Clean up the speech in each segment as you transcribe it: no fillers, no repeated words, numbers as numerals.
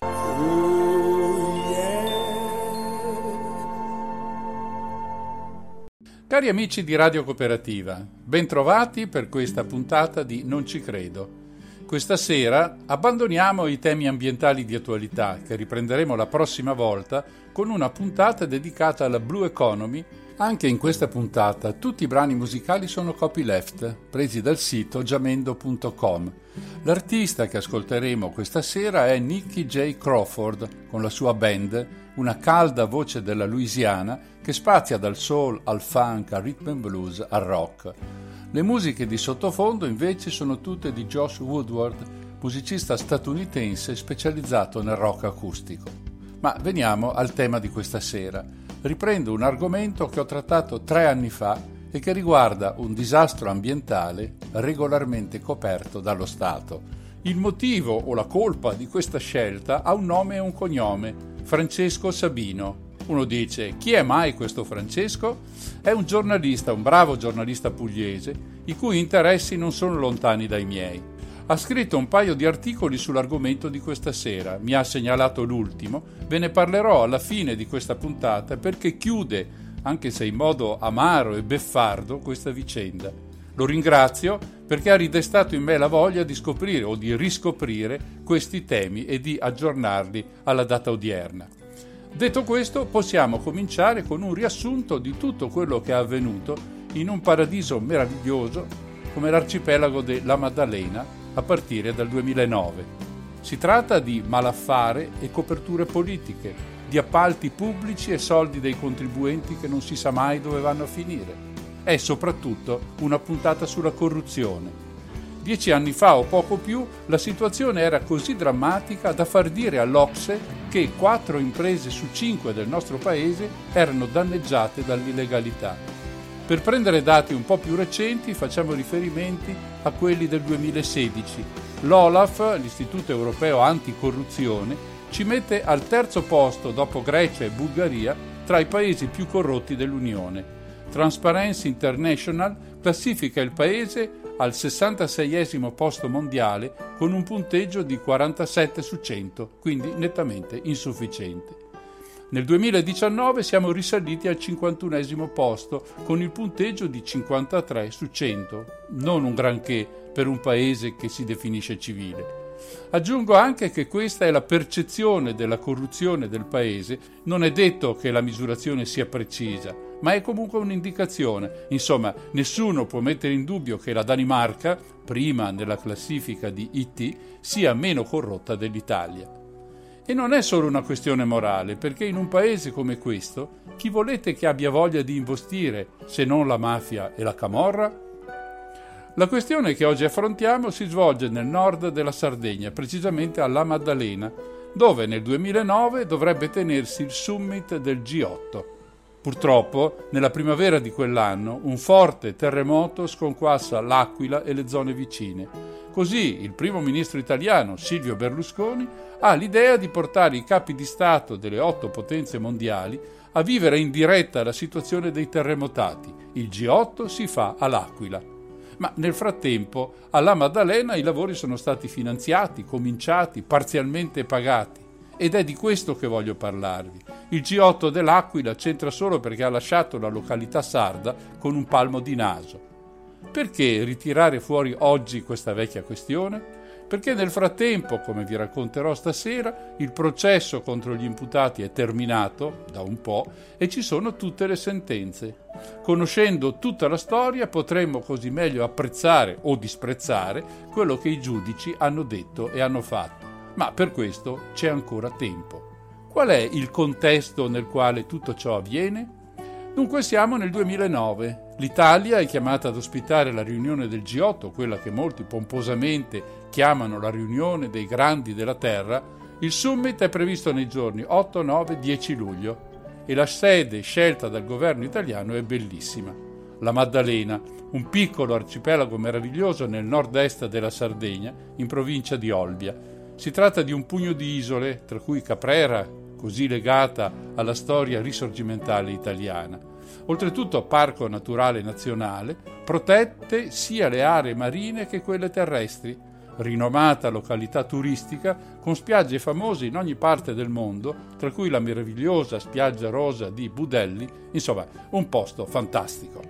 Oh, yeah. Cari amici di Radio Cooperativa, bentrovati per questa puntata di Non ci credo. Questa sera abbandoniamo i temi ambientali di attualità, che riprenderemo la prossima volta con una puntata dedicata alla Blue Economy. Anche in questa puntata tutti i brani musicali sono copyleft, presi dal sito Jamendo.com. L'artista che ascolteremo questa sera è Nikki J. Crawford con la sua band, una calda voce della Louisiana che spazia dal soul al funk, al rhythm and blues, al rock. Le musiche di sottofondo invece sono tutte di Josh Woodward, musicista statunitense specializzato nel rock acustico. Ma veniamo al tema di questa sera. Riprendo un argomento che ho trattato 3 anni fa e che riguarda un disastro ambientale regolarmente coperto dallo Stato. Il motivo o la colpa di questa scelta ha un nome e un cognome: Francesco Sabino. Uno dice: chi è mai questo Francesco? È un giornalista, un bravo giornalista pugliese, i cui interessi non sono lontani dai miei. Ha scritto un paio di articoli sull'argomento di questa sera, mi ha segnalato l'ultimo, ve ne parlerò alla fine di questa puntata perché chiude, anche se in modo amaro e beffardo, questa vicenda. Lo ringrazio perché ha ridestato in me la voglia di scoprire o di riscoprire questi temi e di aggiornarli alla data odierna. Detto questo, possiamo cominciare con un riassunto di tutto quello che è avvenuto in un paradiso meraviglioso come l'arcipelago della Maddalena, a partire dal 2009. Si tratta di malaffare e coperture politiche, di appalti pubblici e soldi dei contribuenti che non si sa mai dove vanno a finire. È soprattutto una puntata sulla corruzione. 10 anni fa o poco più la situazione era così drammatica da far dire all'OCSE che 4 imprese su 5 del nostro paese erano danneggiate dall'illegalità. Per prendere dati un po' più recenti facciamo riferimenti a quelli del 2016. L'Olaf, l'Istituto Europeo Anticorruzione, ci mette al 3° posto dopo Grecia e Bulgaria tra i paesi più corrotti dell'Unione. Transparency International classifica il paese al 66° posto mondiale con un punteggio di 47 su 100, quindi nettamente insufficiente. Nel 2019 siamo risaliti al 51° posto con il punteggio di 53 su 100, non un granché per un paese che si definisce civile. Aggiungo anche che questa è la percezione della corruzione del paese, non è detto che la misurazione sia precisa, ma è comunque un'indicazione. Insomma, nessuno può mettere in dubbio che la Danimarca, prima nella classifica di IT, sia meno corrotta dell'Italia. E non è solo una questione morale, perché in un paese come questo, chi volete che abbia voglia di investire se non la mafia e la camorra? La questione che oggi affrontiamo si svolge nel nord della Sardegna, precisamente alla Maddalena, dove nel 2009 dovrebbe tenersi il summit del G8. Purtroppo, nella primavera di quell'anno, un forte terremoto sconquassa l'Aquila e le zone vicine. Così il primo ministro italiano, Silvio Berlusconi, ha l'idea di portare i capi di Stato delle 8 potenze mondiali a vivere in diretta la situazione dei terremotati. Il G8 si fa all'Aquila. Ma nel frattempo, alla Maddalena i lavori sono stati finanziati, cominciati, parzialmente pagati. Ed è di questo che voglio parlarvi. Il G8 dell'Aquila c'entra solo perché ha lasciato la località sarda con un palmo di naso. Perché ritirare fuori oggi questa vecchia questione? Perché nel frattempo, come vi racconterò stasera, il processo contro gli imputati è terminato da un po' e ci sono tutte le sentenze. Conoscendo tutta la storia potremmo così meglio apprezzare o disprezzare quello che i giudici hanno detto e hanno fatto. Ma per questo c'è ancora tempo. Qual è il contesto nel quale tutto ciò avviene? Dunque siamo nel 2009. L'Italia è chiamata ad ospitare la riunione del G8, quella che molti pomposamente chiamano la riunione dei grandi della terra, Il summit è previsto nei giorni 8, 9, 10 luglio e la sede scelta dal governo italiano è bellissima. La Maddalena, un piccolo arcipelago meraviglioso nel nord-est della Sardegna, in provincia di Olbia. Si tratta di un pugno di isole, tra cui Caprera, così legata alla storia risorgimentale italiana. Oltretutto parco naturale nazionale, protette sia le aree marine che quelle terrestri, rinomata località turistica con spiagge famose in ogni parte del mondo, tra cui la meravigliosa spiaggia rosa di Budelli, insomma un posto fantastico.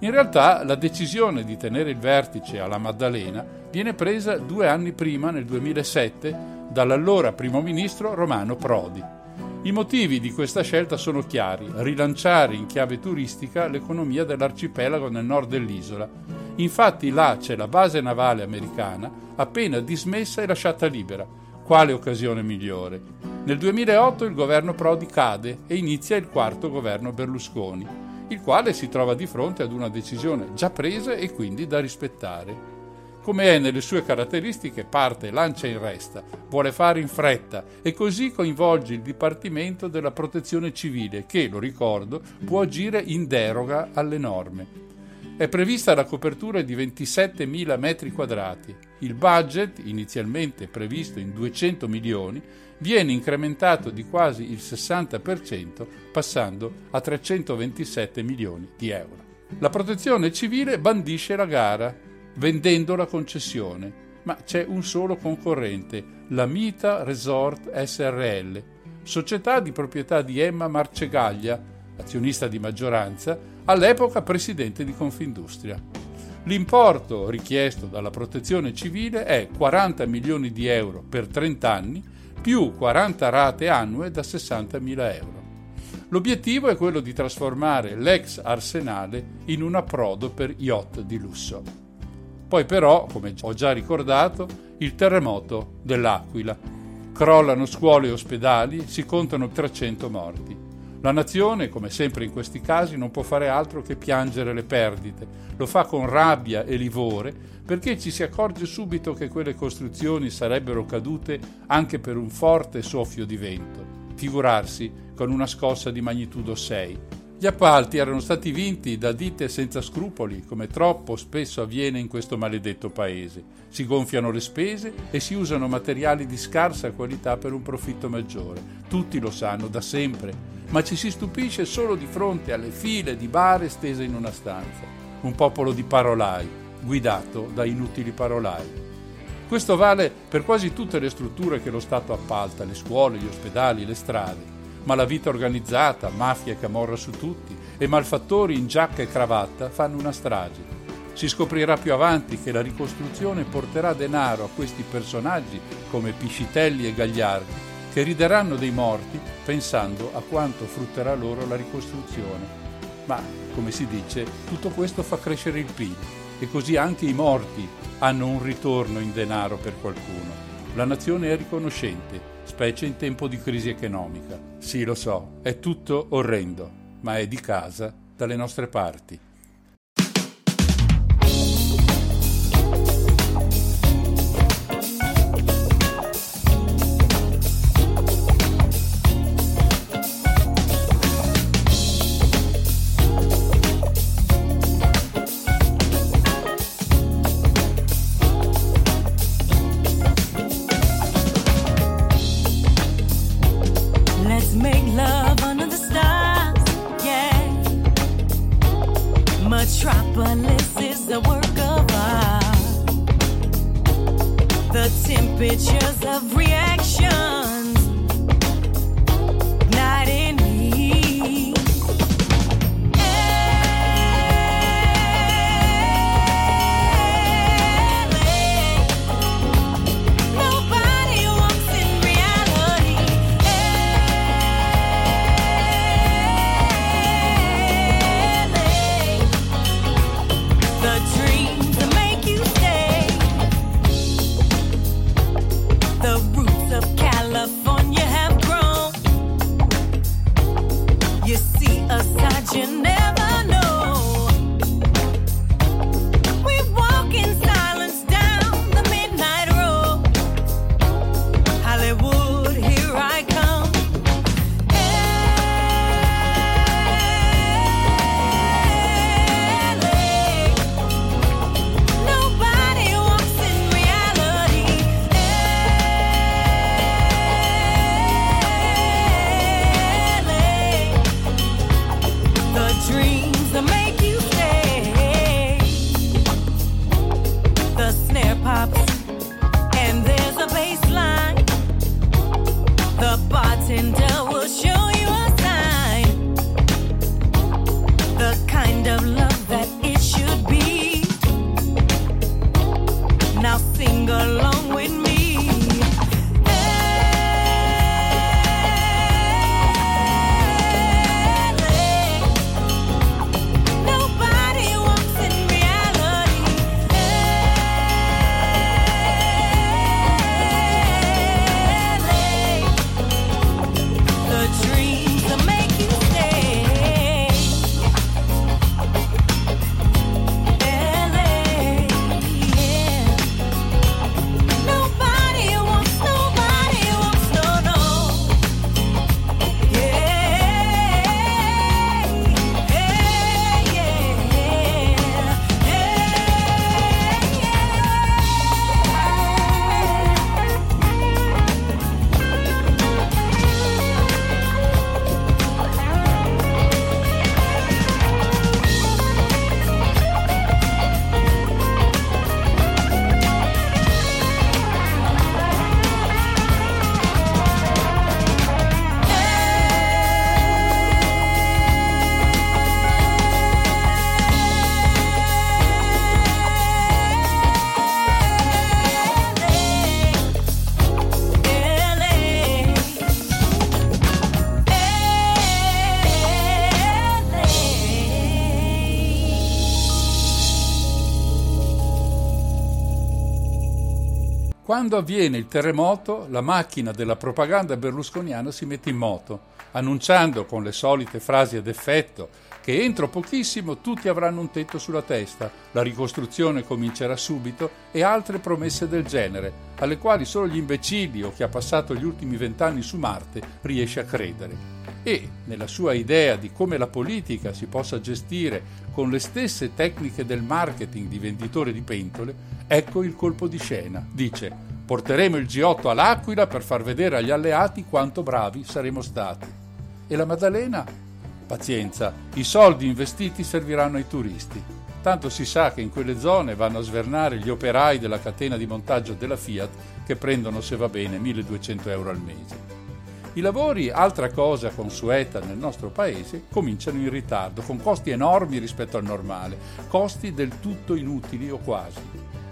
In realtà la decisione di tenere il vertice alla Maddalena viene presa 2 anni prima, nel 2007, dall'allora primo ministro Romano Prodi. I motivi di questa scelta sono chiari: rilanciare in chiave turistica l'economia dell'arcipelago nel nord dell'isola. Infatti là c'è la base navale americana, appena dismessa e lasciata libera. Quale occasione migliore? Nel 2008 il governo Prodi cade e inizia il 4° governo Berlusconi, il quale si trova di fronte ad una decisione già presa e quindi da rispettare. Come è nelle sue caratteristiche, parte lancia in resta, vuole fare in fretta e così coinvolge il Dipartimento della Protezione Civile che, lo ricordo, può agire in deroga alle norme. È prevista la copertura di 27.000 metri quadrati. Il budget, inizialmente previsto in 200 milioni, viene incrementato di quasi il 60%, passando a 327 milioni di euro. La Protezione Civile bandisce la gara, vendendo la concessione, ma c'è un solo concorrente, la Mita Resort SRL, società di proprietà di Emma Marcegaglia, azionista di maggioranza, all'epoca presidente di Confindustria. L'importo richiesto dalla Protezione Civile è 40 milioni di euro per 30 anni, più 40 rate annue da 60.000 euro. L'obiettivo è quello di trasformare l'ex arsenale in un approdo per yacht di lusso. Poi però, come ho già ricordato, il terremoto dell'Aquila. Crollano scuole e ospedali, si contano 300 morti. La nazione, come sempre in questi casi, non può fare altro che piangere le perdite. Lo fa con rabbia e livore, perché ci si accorge subito che quelle costruzioni sarebbero cadute anche per un forte soffio di vento. Figurarsi con una scossa di magnitudo 6. Gli appalti erano stati vinti da ditte senza scrupoli, come troppo spesso avviene in questo maledetto paese. Si gonfiano le spese e si usano materiali di scarsa qualità per un profitto maggiore. Tutti lo sanno da sempre, ma ci si stupisce solo di fronte alle file di bare stese in una stanza. Un popolo di parolai, guidato da inutili parolai. Questo vale per quasi tutte le strutture che lo Stato appalta, le scuole, gli ospedali, le strade. Ma la vita organizzata, mafia e camorra su tutti, e malfattori in giacca e cravatta fanno una strage. Si scoprirà più avanti che la ricostruzione porterà denaro a questi personaggi come Piscitelli e Gagliardi, che rideranno dei morti pensando a quanto frutterà loro la ricostruzione. Ma, come si dice, tutto questo fa crescere il PIL e così anche i morti hanno un ritorno in denaro per qualcuno. La nazione è riconoscente, specie in tempo di crisi economica. Sì, lo so, è tutto orrendo, ma è di casa, dalle nostre parti. The roots of California. Quando avviene il terremoto, la macchina della propaganda berlusconiana si mette in moto, annunciando con le solite frasi ad effetto che entro pochissimo tutti avranno un tetto sulla testa, la ricostruzione comincerà subito e altre promesse del genere, alle quali solo gli imbecilli o chi ha passato gli ultimi 20 anni su Marte riesce a credere. E, nella sua idea di come la politica si possa gestire con le stesse tecniche del marketing di venditore di pentole, ecco il colpo di scena. Dice: porteremo il G8 all'Aquila per far vedere agli alleati quanto bravi saremo stati. E la Maddalena? Pazienza, i soldi investiti serviranno ai turisti. Tanto si sa che in quelle zone vanno a svernare gli operai della catena di montaggio della Fiat, che prendono, se va bene, 1.200 euro al mese. I lavori, altra cosa consueta nel nostro paese, cominciano in ritardo, con costi enormi rispetto al normale, costi del tutto inutili o quasi.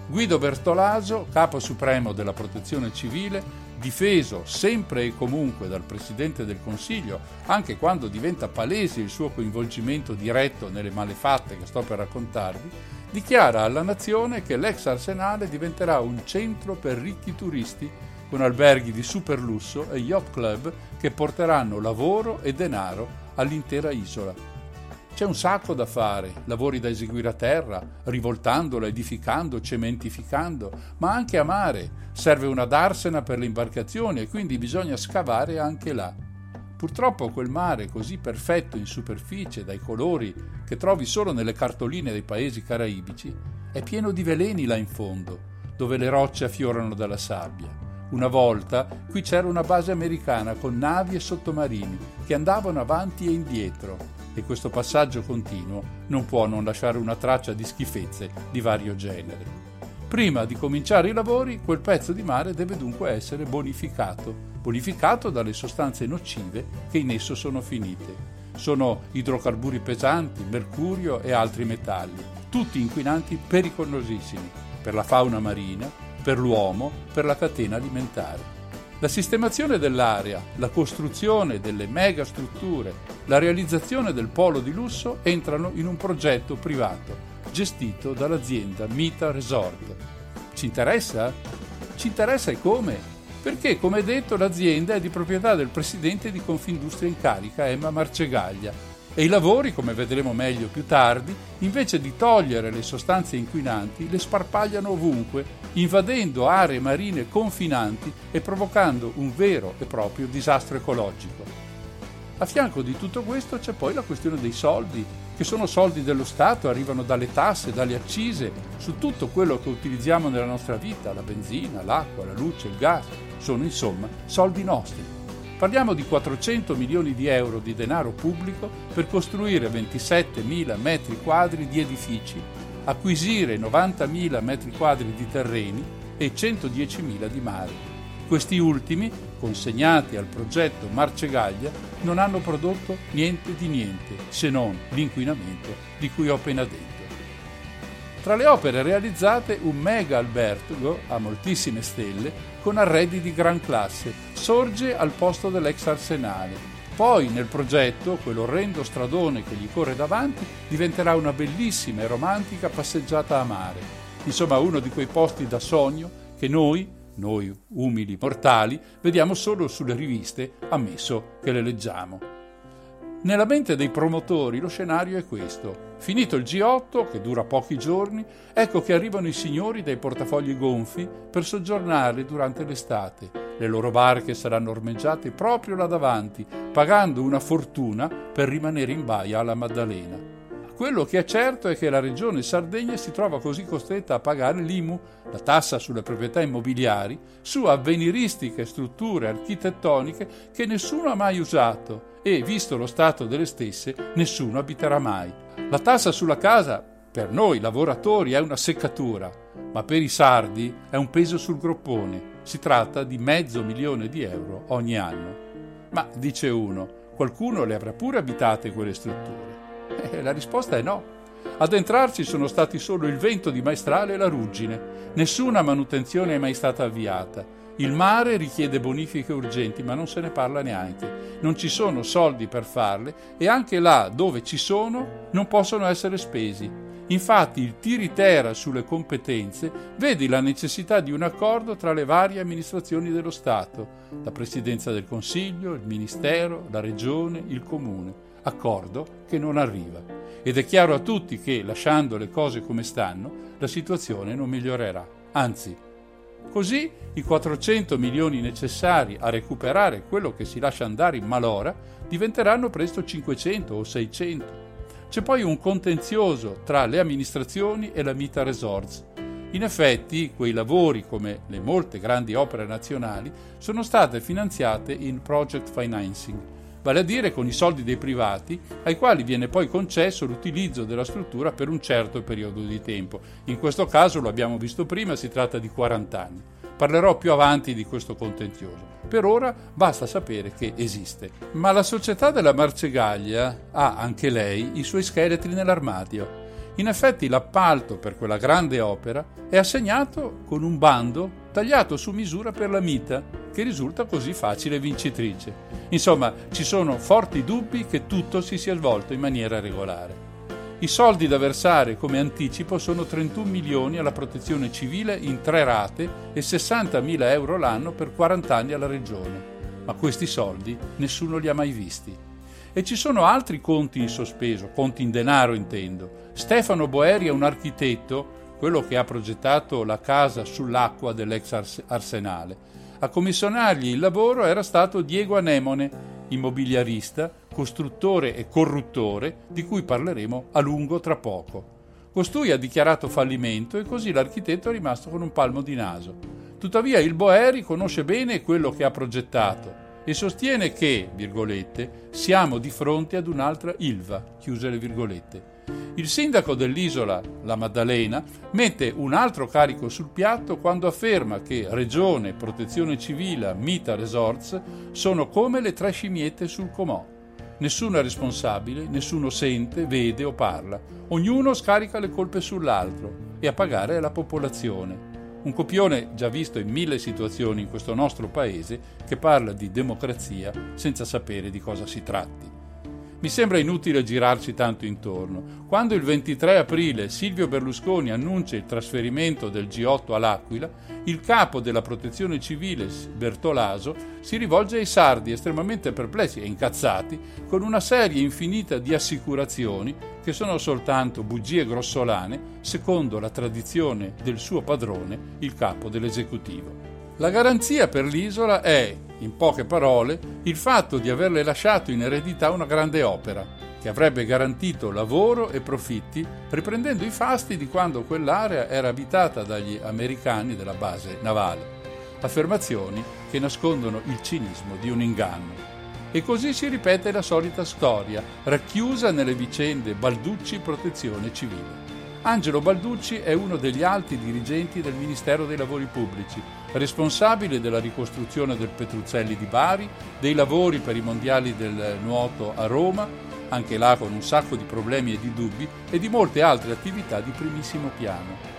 Guido Bertolaso, capo supremo della Protezione Civile, difeso sempre e comunque dal Presidente del Consiglio, anche quando diventa palese il suo coinvolgimento diretto nelle malefatte che sto per raccontarvi, dichiara alla nazione che l'ex arsenale diventerà un centro per ricchi turisti, con alberghi di superlusso e yacht club che porteranno lavoro e denaro all'intera isola. C'è un sacco da fare, lavori da eseguire a terra, rivoltandola, edificando, cementificando, ma anche a mare. Serve una darsena per le imbarcazioni e quindi bisogna scavare anche là. Purtroppo quel mare così perfetto in superficie, dai colori che trovi solo nelle cartoline dei paesi caraibici, è pieno di veleni là in fondo, dove le rocce affiorano dalla sabbia. Una volta qui c'era una base americana con navi e sottomarini che andavano avanti e indietro, e questo passaggio continuo non può non lasciare una traccia di schifezze di vario genere. Prima di cominciare i lavori, quel pezzo di mare deve dunque essere bonificato dalle sostanze nocive che in esso sono finite. Sono idrocarburi pesanti, mercurio e altri metalli, tutti inquinanti pericolosissimi per la fauna marina, per l'uomo, per la catena alimentare. La sistemazione dell'area, la costruzione delle megastrutture, la realizzazione del polo di lusso entrano in un progetto privato, gestito dall'azienda Mita Resort. Ci interessa? Ci interessa e come? Perché, come detto, l'azienda è di proprietà del presidente di Confindustria in carica, Emma Marcegaglia, e i lavori, come vedremo meglio più tardi, invece di togliere le sostanze inquinanti, le sparpagliano ovunque, invadendo aree marine confinanti e provocando un vero e proprio disastro ecologico. A fianco di tutto questo c'è poi la questione dei soldi, che sono soldi dello Stato, arrivano dalle tasse, dalle accise, su tutto quello che utilizziamo nella nostra vita, la benzina, l'acqua, la luce, il gas, sono insomma soldi nostri. Parliamo di 400 milioni di euro di denaro pubblico per costruire 27.000 metri quadri di edifici, acquisire 90.000 metri quadri di terreni e 110.000 di mare. Questi ultimi, consegnati al progetto Marcegaglia, non hanno prodotto niente di niente, se non l'inquinamento di cui ho appena detto. Tra le opere realizzate, un mega albergo a moltissime stelle con arredi di gran classe sorge al posto dell'ex arsenale. Poi nel progetto quell'orrendo stradone che gli corre davanti diventerà una bellissima e romantica passeggiata a mare. Insomma, uno di quei posti da sogno che noi umili mortali, vediamo solo sulle riviste, ammesso che le leggiamo. Nella mente dei promotori lo scenario è questo. Finito il G8, che dura pochi giorni, ecco che arrivano i signori dai portafogli gonfi per soggiornare durante l'estate. Le loro barche saranno ormeggiate proprio là davanti, pagando una fortuna per rimanere in baia alla Maddalena. Quello che è certo è che la regione Sardegna si trova così costretta a pagare l'IMU, la tassa sulle proprietà immobiliari, su avveniristiche strutture architettoniche che nessuno ha mai usato e, visto lo stato delle stesse, nessuno abiterà mai. La tassa sulla casa, per noi lavoratori, è una seccatura, ma per i sardi è un peso sul groppone. Si tratta di 500.000 di euro ogni anno. Ma, dice uno, qualcuno le avrà pure abitate quelle strutture? La risposta è no. Ad entrarci sono stati solo il vento di maestrale e la ruggine. Nessuna manutenzione è mai stata avviata. Il mare richiede bonifiche urgenti, ma non se ne parla neanche. Non ci sono soldi per farle e anche là dove ci sono non possono essere spesi. Infatti il tiritera sulle competenze vede la necessità di un accordo tra le varie amministrazioni dello Stato, la Presidenza del Consiglio, il Ministero, la Regione, il Comune. Accordo che non arriva. Ed è chiaro a tutti che, lasciando le cose come stanno, la situazione non migliorerà. Anzi, così i 400 milioni necessari a recuperare quello che si lascia andare in malora diventeranno presto 500 o 600. C'è poi un contenzioso tra le amministrazioni e la Mita Resort. In effetti, quei lavori, come le molte grandi opere nazionali, sono state finanziate in project financing, vale a dire con i soldi dei privati, ai quali viene poi concesso l'utilizzo della struttura per un certo periodo di tempo. In questo caso, lo abbiamo visto prima, si tratta di 40 anni. Parlerò più avanti di questo contenzioso. Per ora basta sapere che esiste. Ma la società della Marcegaglia ha, anche lei, i suoi scheletri nell'armadio. In effetti l'appalto per quella grande opera è assegnato con un bando tagliato su misura per la Mita, che risulta così facile vincitrice. Insomma, ci sono forti dubbi che tutto si sia svolto in maniera regolare. I soldi da versare come anticipo sono 31 milioni alla Protezione Civile in 3 rate e 60.000 euro l'anno per 40 anni alla Regione. Ma questi soldi nessuno li ha mai visti. E ci sono altri conti in sospeso, conti in denaro intendo. Stefano Boeri è un architetto, quello che ha progettato la casa sull'acqua dell'ex Arsenale. A commissionargli il lavoro era stato Diego Anemone, immobiliarista, costruttore e corruttore, di cui parleremo a lungo tra poco. Costui ha dichiarato fallimento e così l'architetto è rimasto con un palmo di naso. Tuttavia il Boeri conosce bene quello che ha progettato e sostiene che, virgolette, siamo di fronte ad un'altra Ilva, chiuse le virgolette. Il sindaco dell'isola, la Maddalena, mette un altro carico sul piatto quando afferma che Regione, Protezione Civile, Mita Resorts sono come le 3 scimmiette sul comò. Nessuno è responsabile, nessuno sente, vede o parla. Ognuno scarica le colpe sull'altro e a pagare è la popolazione. Un copione già visto in 1000 situazioni in questo nostro paese che parla di democrazia senza sapere di cosa si tratti. Mi sembra inutile girarci tanto intorno. Quando il 23 aprile Silvio Berlusconi annuncia il trasferimento del G8 all'Aquila, il capo della Protezione Civile, Bertolaso, si rivolge ai sardi estremamente perplessi e incazzati con una serie infinita di assicurazioni che sono soltanto bugie grossolane, secondo la tradizione del suo padrone, il capo dell'esecutivo. La garanzia per l'isola è, in poche parole, il fatto di averle lasciato in eredità una grande opera, che avrebbe garantito lavoro e profitti, riprendendo i fasti di quando quell'area era abitata dagli americani della base navale. Affermazioni che nascondono il cinismo di un inganno. E così si ripete la solita storia, racchiusa nelle vicende Balducci-Protezione Civile. Angelo Balducci è uno degli alti dirigenti del Ministero dei Lavori Pubblici, responsabile della ricostruzione del Petruzzelli di Bari, dei lavori per i mondiali del nuoto a Roma, anche là con un sacco di problemi e di dubbi, e di molte altre attività di primissimo piano.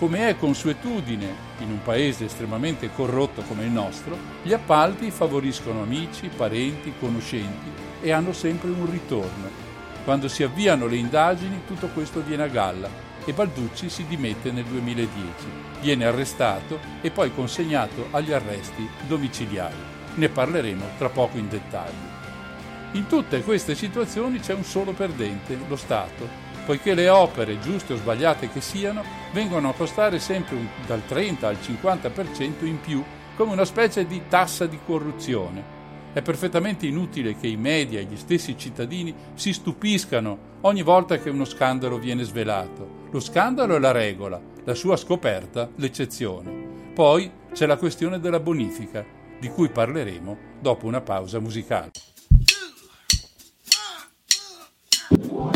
Come è consuetudine in un paese estremamente corrotto come il nostro, gli appalti favoriscono amici, parenti, conoscenti e hanno sempre un ritorno. Quando si avviano le indagini, tutto questo viene a galla. E Balducci si dimette nel 2010, viene arrestato e poi consegnato agli arresti domiciliari. Ne parleremo tra poco in dettaglio. In tutte queste situazioni c'è un solo perdente, lo Stato, poiché le opere, giuste o sbagliate che siano, vengono a costare sempre dal 30 al 50% in più, come una specie di tassa di corruzione. È perfettamente inutile che i media e gli stessi cittadini si stupiscano ogni volta che uno scandalo viene svelato. Lo scandalo è la regola, la sua scoperta l'eccezione. Poi c'è la questione della bonifica, di cui parleremo dopo una pausa musicale. Hey!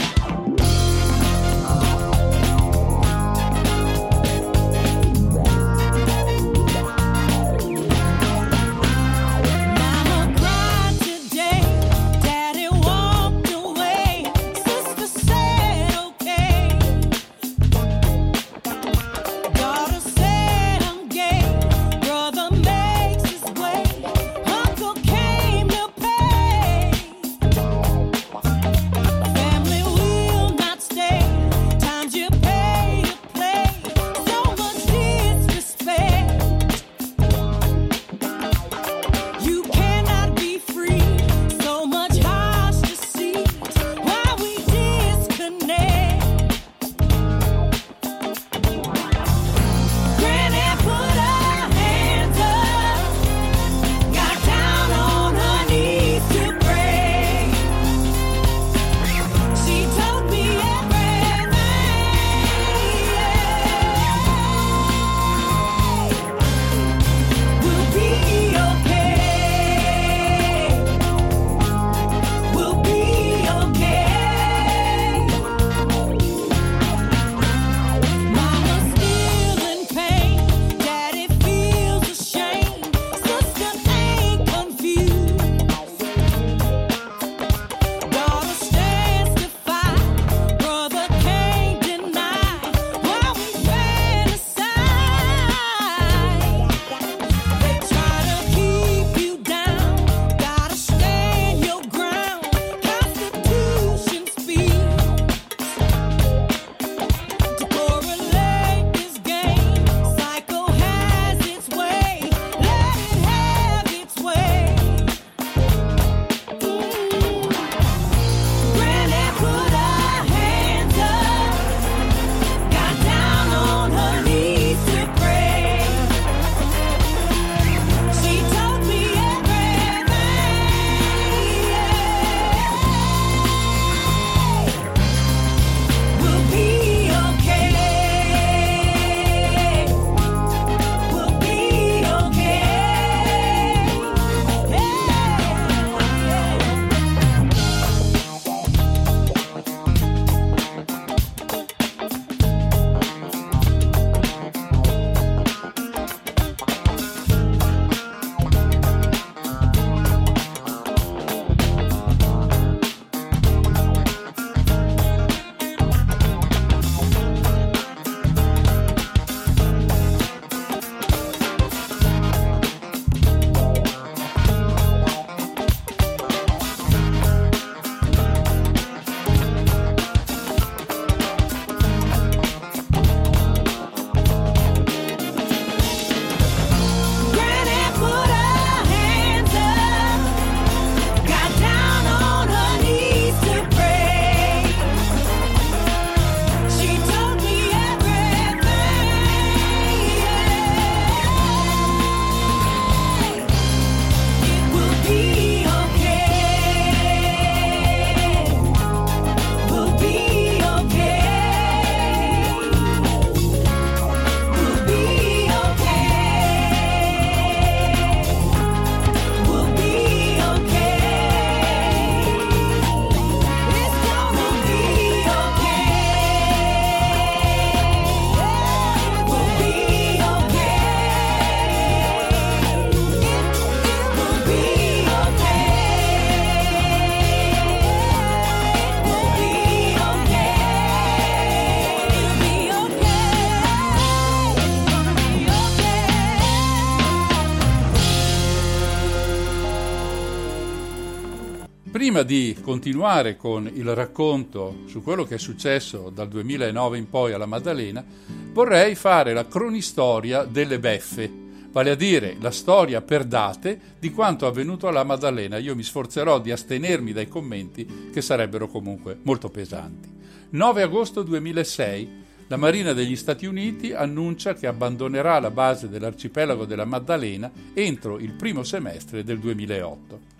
Prima di continuare con il racconto su quello che è successo dal 2009 in poi alla Maddalena, vorrei fare la cronistoria delle beffe, vale a dire la storia per date di quanto avvenuto alla Maddalena. Io mi sforzerò di astenermi dai commenti che sarebbero comunque molto pesanti. 9 agosto 2006, la Marina degli Stati Uniti annuncia che abbandonerà la base dell'arcipelago della Maddalena entro il primo semestre del 2008.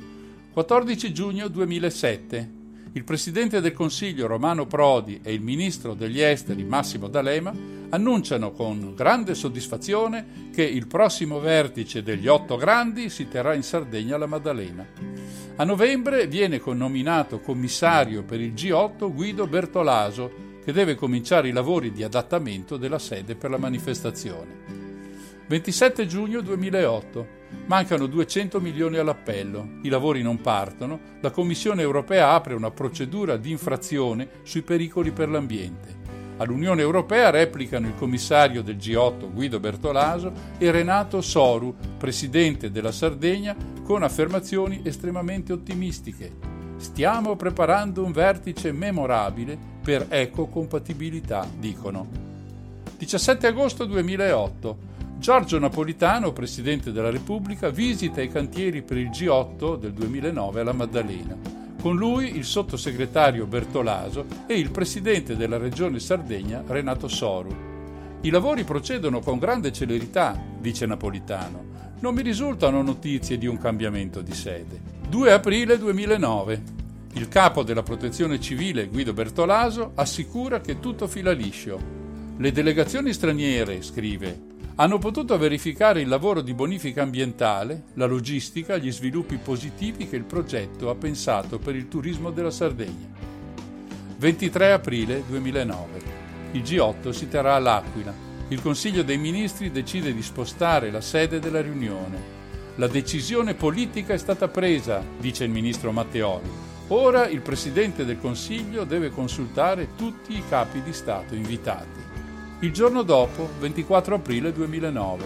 14 giugno 2007, il Presidente del Consiglio Romano Prodi e il Ministro degli Esteri Massimo D'Alema annunciano con grande soddisfazione che il prossimo vertice degli 8 grandi si terrà in Sardegna alla Maddalena. A novembre viene nominato commissario per il G8 Guido Bertolaso, che deve cominciare i lavori di adattamento della sede per la manifestazione. 27 giugno 2008, mancano 200 milioni all'appello, i lavori non partono, la Commissione europea apre una procedura di infrazione sui pericoli per l'ambiente. All'Unione europea replicano il commissario del G8 Guido Bertolaso e Renato Soru, presidente della Sardegna, con affermazioni estremamente ottimistiche. Stiamo preparando un vertice memorabile per ecocompatibilità, dicono. 17 agosto 2008. Giorgio Napolitano, presidente della Repubblica, visita i cantieri per il G8 del 2009 alla Maddalena. Con lui il sottosegretario Bertolaso e il presidente della Regione Sardegna Renato Soru. I lavori procedono con grande celerità, dice Napolitano. Non mi risultano notizie di un cambiamento di sede. 2 aprile 2009. Il capo della Protezione Civile, Guido Bertolaso, assicura che tutto fila liscio. Le delegazioni straniere, scrive, hanno potuto verificare il lavoro di bonifica ambientale, la logistica, gli sviluppi positivi che il progetto ha pensato per il turismo della Sardegna. 23 aprile 2009. Il G8 si terrà all'Aquila. Il Consiglio dei Ministri decide di spostare la sede della riunione. La decisione politica è stata presa, dice il ministro Matteoli. Ora il Presidente del Consiglio deve consultare tutti i capi di Stato invitati. Il giorno dopo, 24 aprile 2009,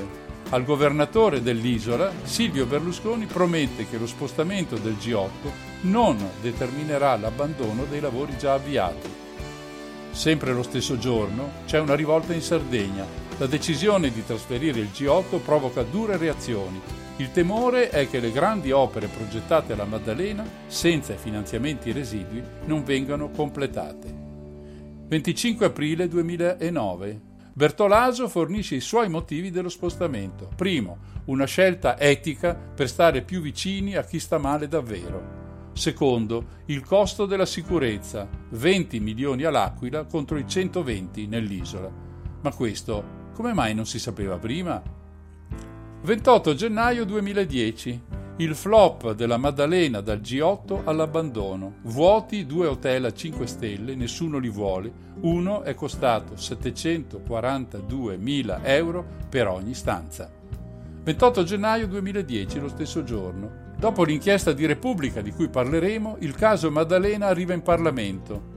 al governatore dell'isola, Silvio Berlusconi promette che lo spostamento del G8 non determinerà l'abbandono dei lavori già avviati. Sempre lo stesso giorno c'è una rivolta in Sardegna. La decisione di trasferire il G8 provoca dure reazioni. Il temore è che le grandi opere progettate alla Maddalena, senza i finanziamenti residui, non vengano completate. 25 aprile 2009. Bertolaso fornisce i suoi motivi dello spostamento. Primo, una scelta etica per stare più vicini a chi sta male davvero. Secondo, il costo della sicurezza, 20 milioni all'Aquila contro i 120 nell'isola. Ma questo come mai non si sapeva prima? 28 gennaio 2010, il flop della Maddalena dal G8 all'abbandono. Vuoti 2 hotel a 5 stelle, nessuno li vuole, uno è costato 742.000 euro per ogni stanza. 28 gennaio 2010, lo stesso giorno. Dopo l'inchiesta di Repubblica di cui parleremo, il caso Maddalena arriva in Parlamento.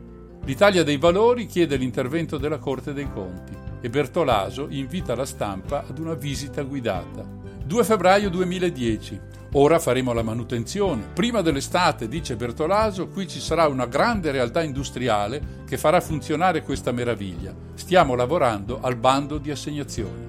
L'Italia dei Valori chiede l'intervento della Corte dei Conti e Bertolaso invita la stampa ad una visita guidata. 2 febbraio 2010. Ora faremo la manutenzione. Prima dell'estate, dice Bertolaso, qui ci sarà una grande realtà industriale che farà funzionare questa meraviglia. Stiamo lavorando al bando di assegnazioni.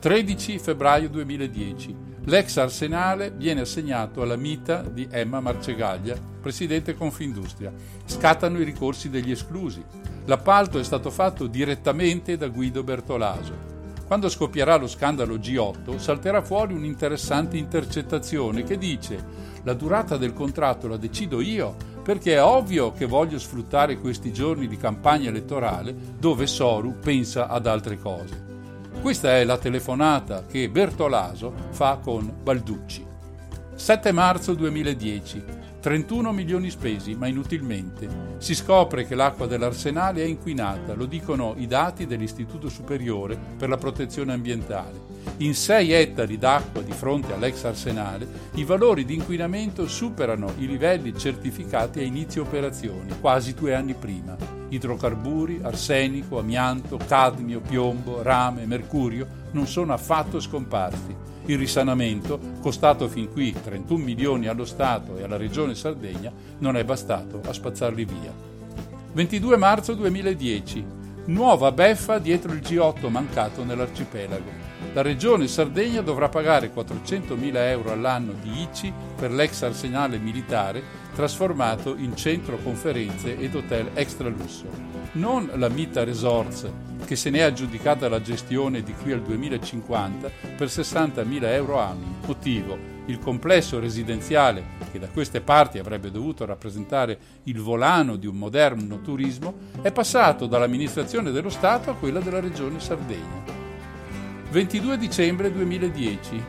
13 febbraio 2010. L'ex Arsenale viene assegnato alla Mita di Emma Marcegaglia, presidente Confindustria. Scattano i ricorsi degli esclusi. L'appalto è stato fatto direttamente da Guido Bertolaso. Quando scoppierà lo scandalo G8, salterà fuori un'interessante intercettazione che dice: «La durata del contratto la decido io, perché è ovvio che voglio sfruttare questi giorni di campagna elettorale dove Soru pensa ad altre cose». Questa è la telefonata che Bertolaso fa con Balducci. 7 marzo 2010, 31 milioni spesi, ma inutilmente. Si scopre che l'acqua dell'Arsenale è inquinata, lo dicono i dati dell'Istituto Superiore per la Protezione Ambientale. In 6 ettari d'acqua di fronte all'ex Arsenale, i valori di inquinamento superano i livelli certificati a inizio operazioni, quasi 2 anni prima. Idrocarburi, arsenico, amianto, cadmio, piombo, rame, mercurio non sono affatto scomparsi. il risanamento, costato fin qui 31 milioni allo Stato e alla Regione Sardegna, non è bastato a spazzarli via. 22 marzo 2010, nuova beffa dietro il G8 mancato nell'arcipelago. La Regione Sardegna dovrà pagare 400.000 euro all'anno di ICI per l'ex arsenale militare trasformato in centro conferenze ed hotel extra lusso. Non la Mita Resort, che se ne è aggiudicata la gestione di qui al 2050 per 60.000 euro annui. Motivo: il complesso residenziale, che da queste parti avrebbe dovuto rappresentare il volano di un moderno turismo, è passato dall'amministrazione dello Stato a quella della Regione Sardegna. 22 dicembre 2010.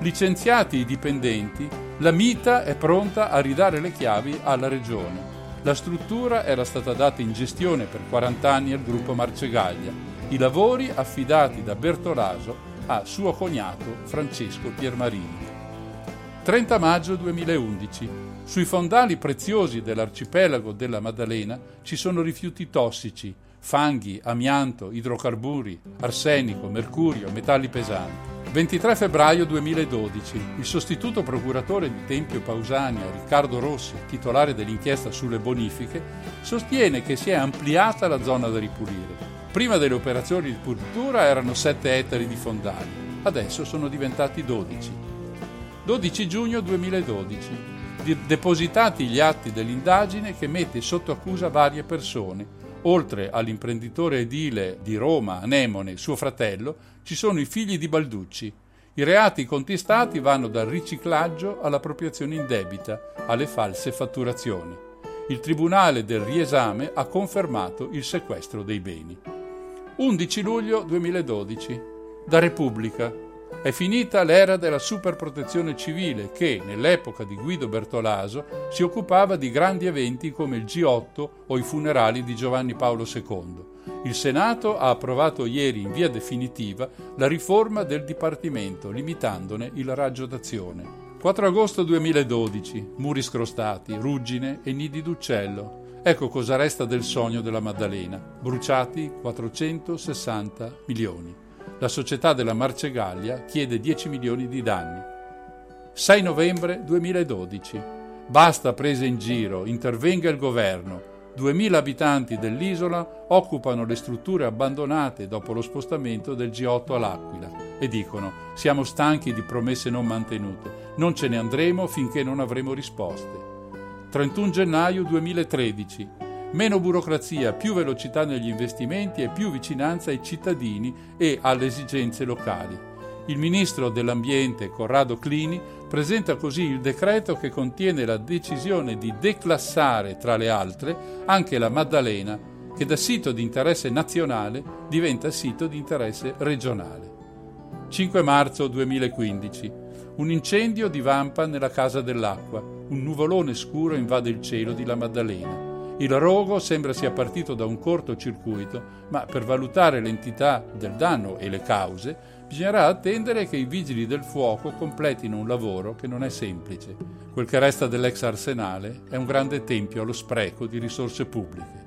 Licenziati i dipendenti, la Mita è pronta a ridare le chiavi alla Regione. La struttura era stata data in gestione per 40 anni al gruppo Marcegaglia. I lavori affidati da Bertolaso a suo cognato Francesco Piermarini. 30 maggio 2011. Sui fondali preziosi dell'arcipelago della Maddalena ci sono rifiuti tossici, fanghi, amianto, idrocarburi, arsenico, mercurio, metalli pesanti. 23 febbraio 2012, il sostituto procuratore di Tempio Pausania, Riccardo Rossi, titolare dell'inchiesta sulle bonifiche, sostiene che si è ampliata la zona da ripulire. Prima delle operazioni di pulitura erano 7 ettari di fondali, adesso sono diventati 12. 12 giugno 2012, depositati gli atti dell'indagine che mette sotto accusa varie persone. Oltre all'imprenditore edile di Roma, Anemone, suo fratello, ci sono i figli di Balducci. I reati contestati vanno dal riciclaggio all'appropriazione indebita, alle false fatturazioni. Il Tribunale del Riesame ha confermato il sequestro dei beni. 11 luglio 2012. Da Repubblica. È finita l'era della superprotezione civile che, nell'epoca di Guido Bertolaso, si occupava di grandi eventi come il G8 o i funerali di Giovanni Paolo II. Il Senato ha approvato ieri in via definitiva la riforma del Dipartimento, limitandone il raggio d'azione. 4 agosto 2012, muri scrostati, ruggine e nidi d'uccello. Ecco cosa resta del sogno della Maddalena, bruciati 460 milioni. La società della Marcegaglia chiede 10 milioni di danni. 6 novembre 2012. Basta prese in giro, intervenga il governo. 2.000 abitanti dell'isola occupano le strutture abbandonate dopo lo spostamento del G8 all'Aquila e dicono: siamo stanchi di promesse non mantenute, non ce ne andremo finché non avremo risposte. 31 gennaio 2013. Meno burocrazia, più velocità negli investimenti e più vicinanza ai cittadini e alle esigenze locali. Il ministro dell'Ambiente, Corrado Clini, presenta così il decreto che contiene la decisione di declassare, tra le altre, anche la Maddalena, che da sito di interesse nazionale diventa sito di interesse regionale. 5 marzo 2015. Un incendio divampa nella Casa dell'Acqua. Un nuvolone scuro invade il cielo di la Maddalena. Il rogo sembra sia partito da un cortocircuito, ma per valutare l'entità del danno e le cause bisognerà attendere che i vigili del fuoco completino un lavoro che non è semplice. Quel che resta dell'ex arsenale è un grande tempio allo spreco di risorse pubbliche.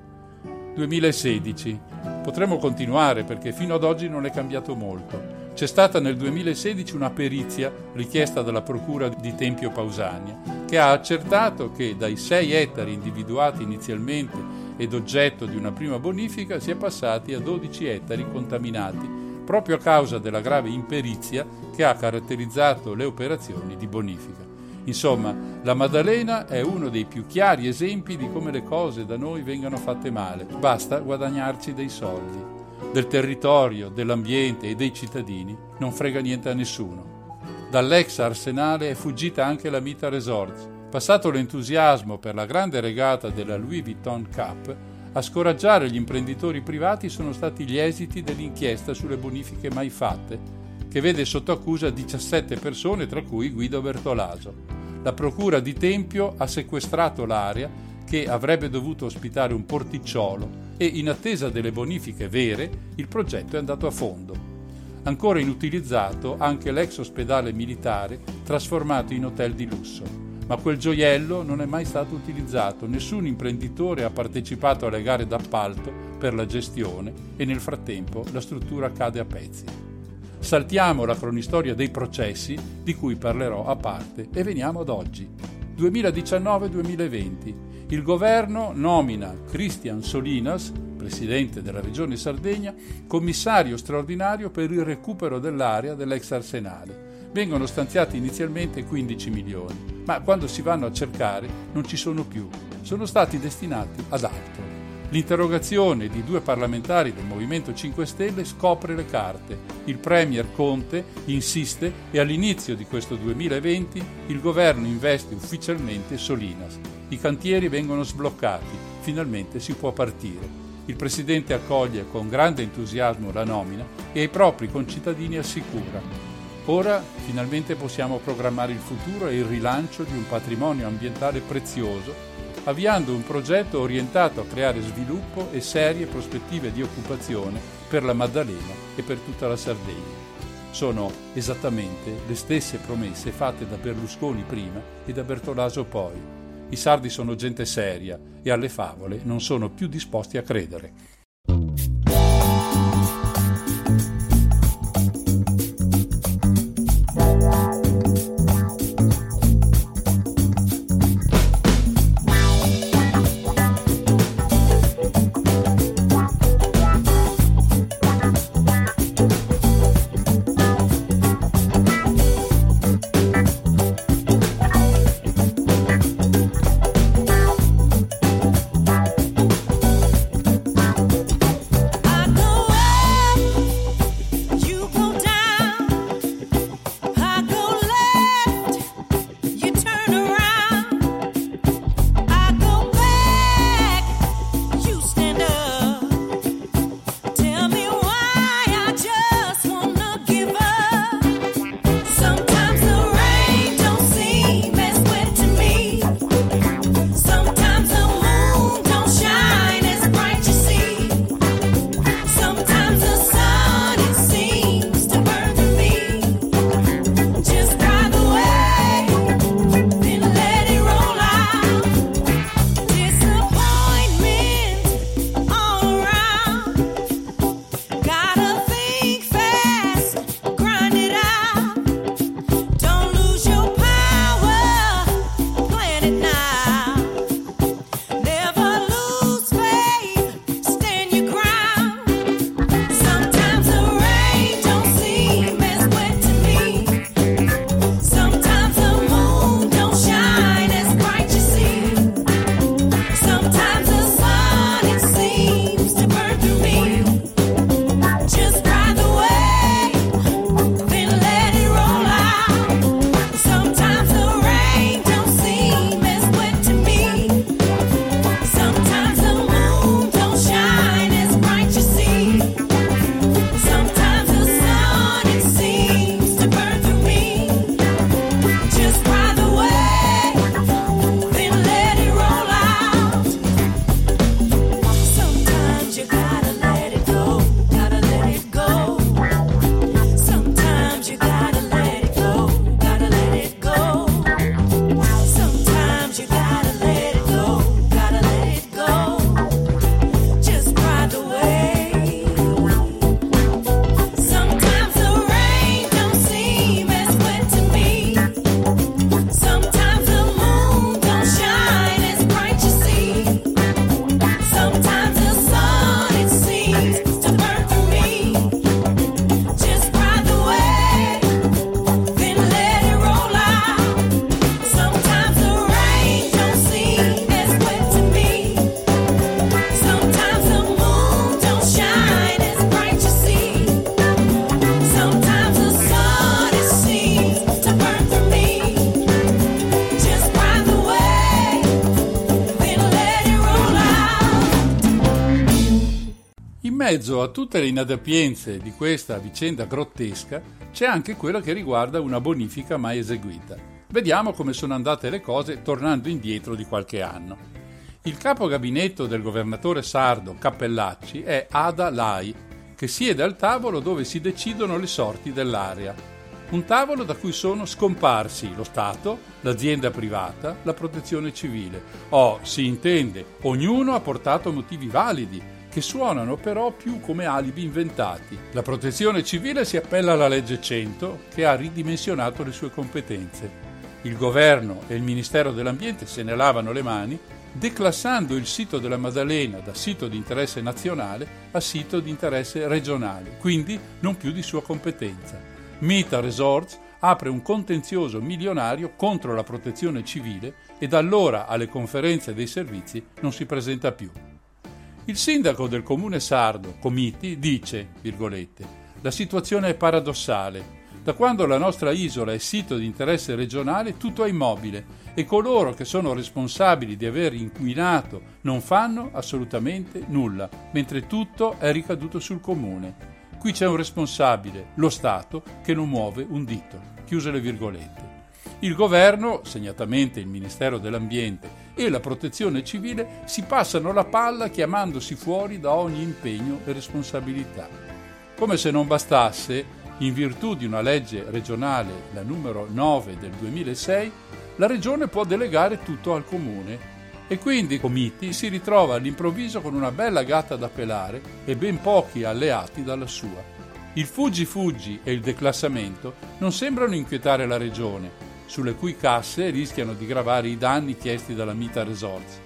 2016. Potremmo continuare perché fino ad oggi non è cambiato molto. C'è stata nel 2016 una perizia richiesta dalla Procura di Tempio Pausania che ha accertato che dai 6 ettari individuati inizialmente ed oggetto di una prima bonifica si è passati a 12 ettari contaminati proprio a causa della grave imperizia che ha caratterizzato le operazioni di bonifica. Insomma, la Maddalena è uno dei più chiari esempi di come le cose da noi vengano fatte male. Basta guadagnarci dei soldi. Del territorio, dell'ambiente e dei cittadini non frega niente a nessuno. Dall'ex arsenale è fuggita anche la Mita Resort, passato l'entusiasmo per la grande regata della Louis Vuitton Cup. A scoraggiare gli imprenditori privati sono stati gli esiti dell'inchiesta sulle bonifiche mai fatte, che vede sotto accusa 17 persone, tra cui Guido Bertolaso. La procura di Tempio ha sequestrato l'area che avrebbe dovuto ospitare un porticciolo e in attesa delle bonifiche vere il progetto è andato a fondo. Ancora inutilizzato anche l'ex ospedale militare trasformato in hotel di lusso, ma quel gioiello non è mai stato utilizzato, nessun imprenditore ha partecipato alle gare d'appalto per la gestione e nel frattempo la struttura cade a pezzi. Saltiamo la cronistoria dei processi, di cui parlerò a parte, e veniamo ad oggi. 2019-2020. Il governo nomina Christian Solinas, presidente della Regione Sardegna, commissario straordinario per il recupero dell'area dell'ex arsenale. Vengono stanziati inizialmente 15 milioni, ma quando si vanno a cercare non ci sono più, sono stati destinati ad altro. L'interrogazione di due parlamentari del Movimento 5 Stelle scopre le carte. Il premier Conte insiste e all'inizio di questo 2020 il governo investe ufficialmente Solinas. I cantieri vengono sbloccati, finalmente si può partire. Il presidente accoglie con grande entusiasmo la nomina e ai propri concittadini assicura: ora finalmente possiamo programmare il futuro e il rilancio di un patrimonio ambientale prezioso, avviando un progetto orientato a creare sviluppo e serie prospettive di occupazione per la Maddalena e per tutta la Sardegna. Sono esattamente le stesse promesse fatte da Berlusconi prima e da Bertolaso poi. I sardi sono gente seria e alle favole non sono più disposti a credere. In mezzo a tutte le inadempienze di questa vicenda grottesca c'è anche quella che riguarda una bonifica mai eseguita. Vediamo come sono andate le cose tornando indietro di qualche anno. Il capo gabinetto del governatore sardo Cappellacci è Ada Lai, che siede al tavolo dove si decidono le sorti dell'area. Un tavolo da cui sono scomparsi lo Stato, l'azienda privata, la protezione civile. Si intende, ognuno ha portato motivi validi, che suonano però più come alibi inventati. La Protezione Civile si appella alla legge 100, che ha ridimensionato le sue competenze. Il governo e il Ministero dell'Ambiente se ne lavano le mani, declassando il sito della Maddalena da sito di interesse nazionale a sito di interesse regionale, quindi non più di sua competenza. Mita Resort apre un contenzioso milionario contro la Protezione Civile e da allora alle conferenze dei servizi non si presenta più. Il sindaco del comune sardo, Comiti, dice, virgolette, «La situazione è paradossale. Da quando la nostra isola è sito di interesse regionale tutto è immobile e coloro che sono responsabili di aver inquinato non fanno assolutamente nulla, mentre tutto è ricaduto sul comune. Qui c'è un responsabile, lo Stato, che non muove un dito». Chiuse le virgolette. Il governo, segnatamente il Ministero dell'Ambiente e la Protezione Civile, si passano la palla chiamandosi fuori da ogni impegno e responsabilità. Come se non bastasse, in virtù di una legge regionale, la numero 9 del 2006, la regione può delegare tutto al comune e quindi Comiti si ritrova all'improvviso con una bella gatta da pelare e ben pochi alleati dalla sua. Il fuggi-fuggi e il declassamento non sembrano inquietare la regione, sulle cui casse rischiano di gravare i danni chiesti dalla Mita Resorts.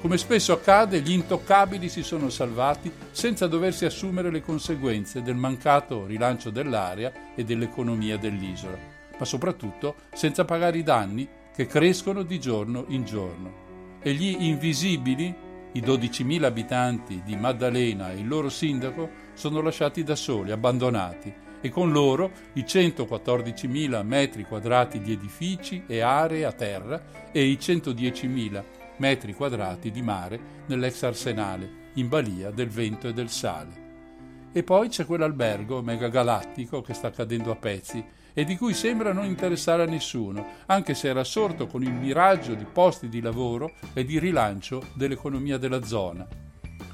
Come spesso accade, gli intoccabili si sono salvati senza doversi assumere le conseguenze del mancato rilancio dell'area e dell'economia dell'isola, ma soprattutto senza pagare i danni che crescono di giorno in giorno. E gli invisibili, i 12.000 abitanti di Maddalena e il loro sindaco, sono lasciati da soli, abbandonati, e con loro i 114.000 metri quadrati di edifici e aree a terra e i 110.000 metri quadrati di mare nell'ex arsenale, in balia del vento e del sale. E poi c'è quell'albergo megagalattico che sta cadendo a pezzi e di cui sembra non interessare a nessuno, anche se era assorto con il miraggio di posti di lavoro e di rilancio dell'economia della zona.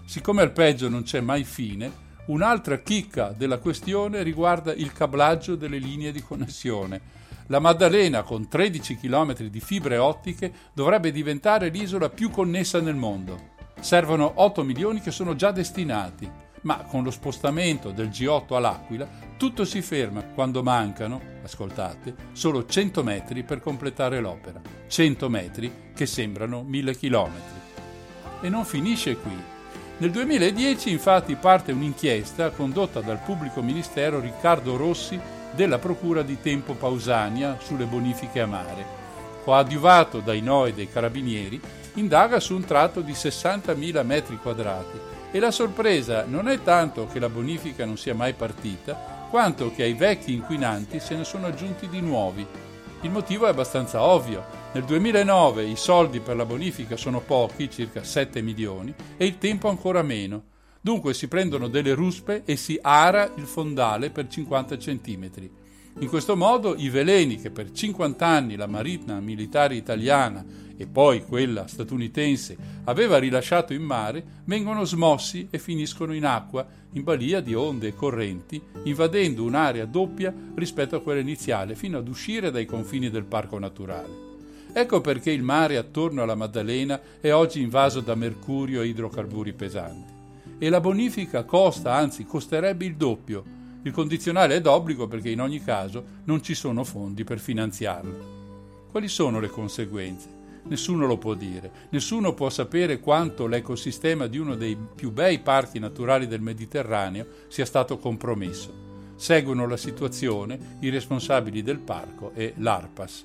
Siccome al peggio non c'è mai fine, un'altra chicca della questione riguarda il cablaggio delle linee di connessione. La Maddalena, con 13 km di fibre ottiche, dovrebbe diventare l'isola più connessa nel mondo. Servono 8 milioni che sono già destinati, ma con lo spostamento del G8 all'Aquila tutto si ferma quando mancano, ascoltate, solo 100 metri per completare l'opera. 100 metri che sembrano 1000 km. E non finisce qui. Nel 2010, infatti, parte un'inchiesta condotta dal pubblico ministero Riccardo Rossi della Procura di Tempio Pausania sulle bonifiche a mare. Coadiuvato dai NOE e dai carabinieri, indaga su un tratto di 60.000 metri quadrati e la sorpresa non è tanto che la bonifica non sia mai partita, quanto che ai vecchi inquinanti se ne sono aggiunti di nuovi. Il motivo è abbastanza ovvio. Nel 2009 i soldi per la bonifica sono pochi, circa 7 milioni, e il tempo ancora meno. Dunque si prendono delle ruspe e si ara il fondale per 50 centimetri. In questo modo i veleni che per 50 anni la Marina Militare Italiana e poi quella statunitense aveva rilasciato in mare vengono smossi e finiscono in acqua, in balia di onde e correnti, invadendo un'area doppia rispetto a quella iniziale, fino ad uscire dai confini del parco naturale. Ecco perché il mare attorno alla Maddalena è oggi invaso da mercurio e idrocarburi pesanti. E la bonifica costa, anzi costerebbe il doppio. Il condizionale è d'obbligo perché in ogni caso non ci sono fondi per finanziarlo. Quali sono le conseguenze? Nessuno lo può dire, nessuno può sapere quanto l'ecosistema di uno dei più bei parchi naturali del Mediterraneo sia stato compromesso. Seguono la situazione i responsabili del parco e l'ARPAS.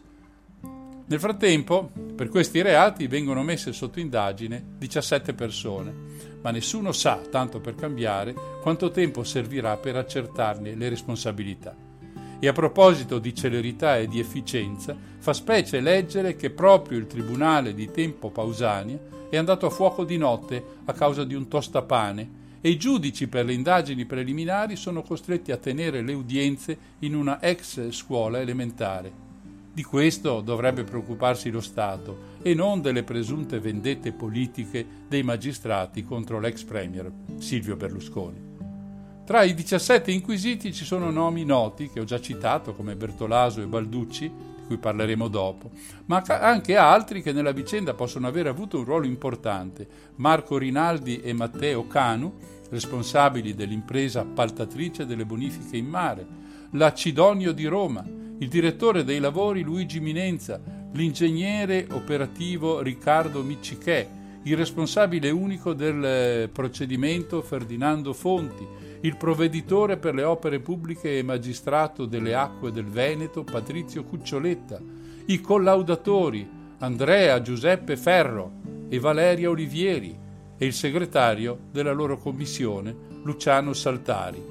Nel frattempo, per questi reati vengono messe sotto indagine 17 persone, ma nessuno sa, tanto per cambiare, quanto tempo servirà per accertarne le responsabilità. E a proposito di celerità e di efficienza, fa specie leggere che proprio il Tribunale di Tempio Pausania è andato a fuoco di notte a causa di un tostapane e i giudici per le indagini preliminari sono costretti a tenere le udienze in una ex scuola elementare. Di questo dovrebbe preoccuparsi lo Stato e non delle presunte vendette politiche dei magistrati contro l'ex premier Silvio Berlusconi. Tra i 17 inquisiti ci sono nomi noti che ho già citato come Bertolaso e Balducci, di cui parleremo dopo, ma anche altri che nella vicenda possono aver avuto un ruolo importante: Marco Rinaldi e Matteo Canu, responsabili dell'impresa appaltatrice delle bonifiche in mare, l'Acidonio di Roma, il direttore dei lavori Luigi Minenza, l'ingegnere operativo Riccardo Miccichè, il responsabile unico del procedimento Ferdinando Fonti, il provveditore per le opere pubbliche e magistrato delle acque del Veneto Patrizio Cuccioletta, i collaudatori Andrea Giuseppe Ferro e Valeria Olivieri e il segretario della loro commissione Luciano Saltari,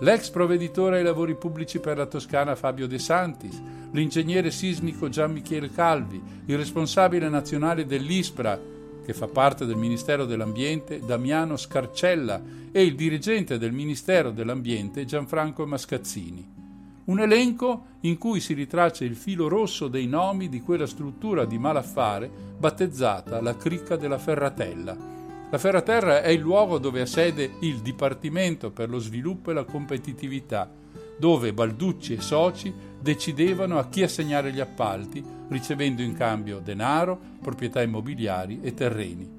l'ex provveditore ai lavori pubblici per la Toscana Fabio De Santis, l'ingegnere sismico Gian Michele Calvi, il responsabile nazionale dell'ISPRA, che fa parte del Ministero dell'Ambiente, Damiano Scarcella, e il dirigente del Ministero dell'Ambiente Gianfranco Mascazzini. Un elenco in cui si ritraccia il filo rosso dei nomi di quella struttura di malaffare battezzata la Cricca della Ferratella. La Ferratella è il luogo dove ha sede il Dipartimento per lo Sviluppo e la Competitività, dove Balducci e soci decidevano a chi assegnare gli appalti, ricevendo in cambio denaro, proprietà immobiliari e terreni.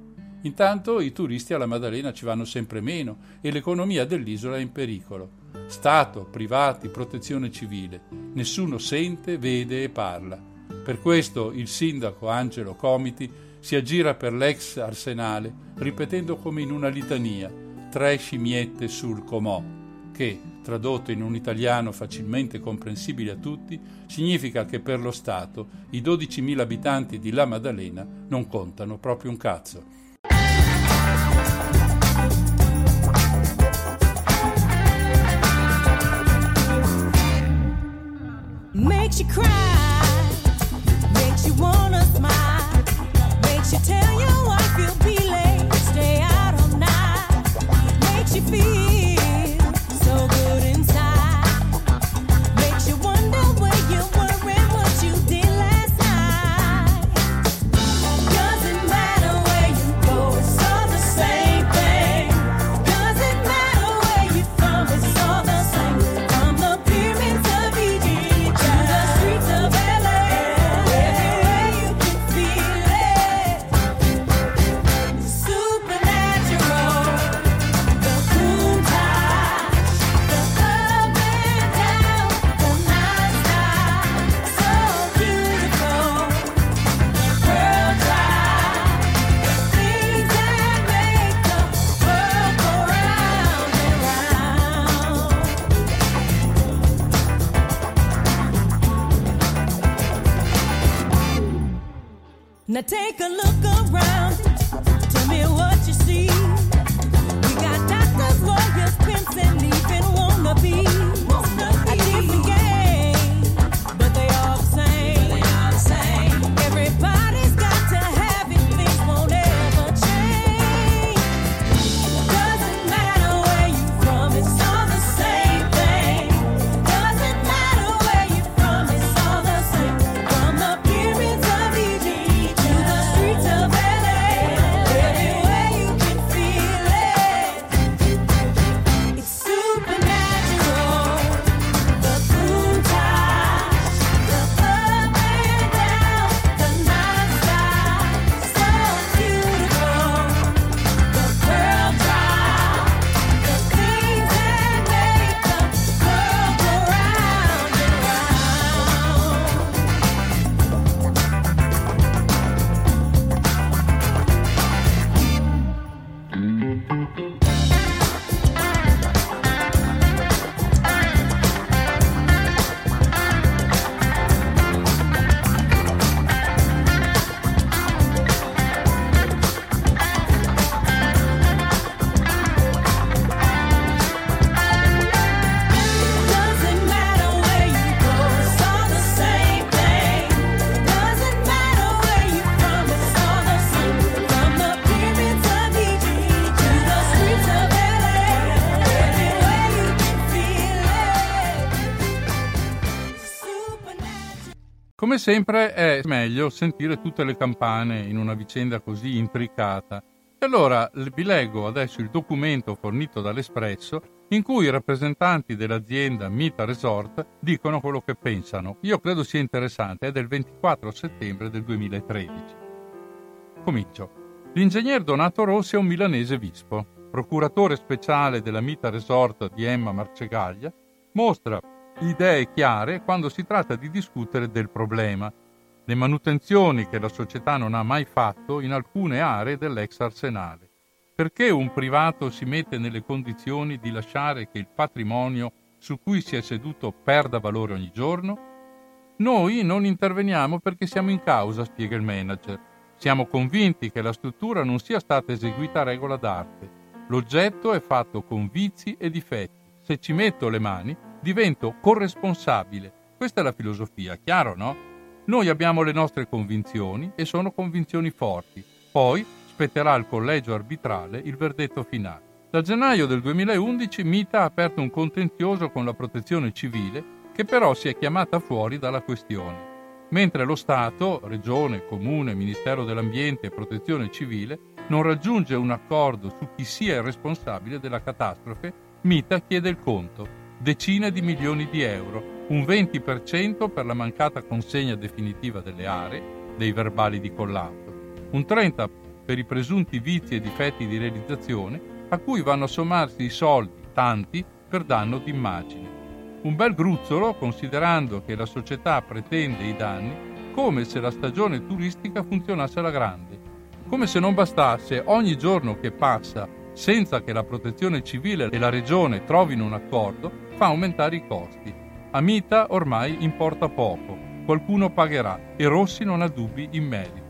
Intanto i turisti alla Maddalena ci vanno sempre meno e l'economia dell'isola è in pericolo. Stato, privati, protezione civile. Nessuno sente, vede e parla. Per questo il sindaco Angelo Comiti si aggira per l'ex arsenale, ripetendo come in una litania: tre scimmiette sul comò, che, tradotto in un italiano facilmente comprensibile a tutti, significa che per lo Stato i 12.000 abitanti di La Maddalena non contano proprio un cazzo. Makes you cry, makes you wanna smile, makes you tell your wife you'll be late, stay out all night, makes you feel take a look around, tell me what you see. We got doctors, lawyers, pimps, and even wannabes. A different game, but they all the same. They all the same. Everybody's got to have it, things won't ever change. Doesn't matter where you're from, it's all the same thing. Doesn't matter where you're from, it's all the same. From the pyramids of Egypt. Come sempre è meglio sentire tutte le campane in una vicenda così intricata. E allora vi leggo adesso il documento fornito dall'Espresso in cui i rappresentanti dell'azienda Mita Resort dicono quello che pensano. Io credo sia interessante, è del 24 settembre del 2013. Comincio. L'ingegner Donato Rossi è un milanese vispo, procuratore speciale della Mita Resort di Emma Marcegaglia, mostra idee chiare quando si tratta di discutere del problema, le manutenzioni che la società non ha mai fatto in alcune aree dell'ex arsenale. Perché un privato si mette nelle condizioni di lasciare che il patrimonio su cui si è seduto perda valore ogni giorno? Noi non interveniamo perché siamo in causa, spiega il manager. Siamo convinti che la struttura non sia stata eseguita a regola d'arte. L'oggetto è fatto con vizi e difetti. Se ci metto le mani, divento corresponsabile. Questa è la filosofia, chiaro, no? Noi abbiamo le nostre convinzioni e sono convinzioni forti. Poi aspetterà al collegio arbitrale il verdetto finale. Da gennaio del 2011 Mita ha aperto un contenzioso con la Protezione Civile, che però si è chiamata fuori dalla questione, mentre lo Stato, Regione, Comune, Ministero dell'Ambiente e Protezione Civile non raggiunge un accordo su chi sia il responsabile della catastrofe. Mita chiede il conto, decine di milioni di euro, un 20% per la mancata consegna definitiva delle aree, dei verbali di collaudo, un 30% per i presunti vizi e difetti di realizzazione, a cui vanno a sommarsi i soldi, tanti, per danno d'immagine. Un bel gruzzolo, considerando che la società pretende i danni come se la stagione turistica funzionasse alla grande. Come se non bastasse, ogni giorno che passa senza che la Protezione Civile e la Regione trovino un accordo fa aumentare i costi. A Mita ormai importa poco, qualcuno pagherà e Rossi non ha dubbi in merito.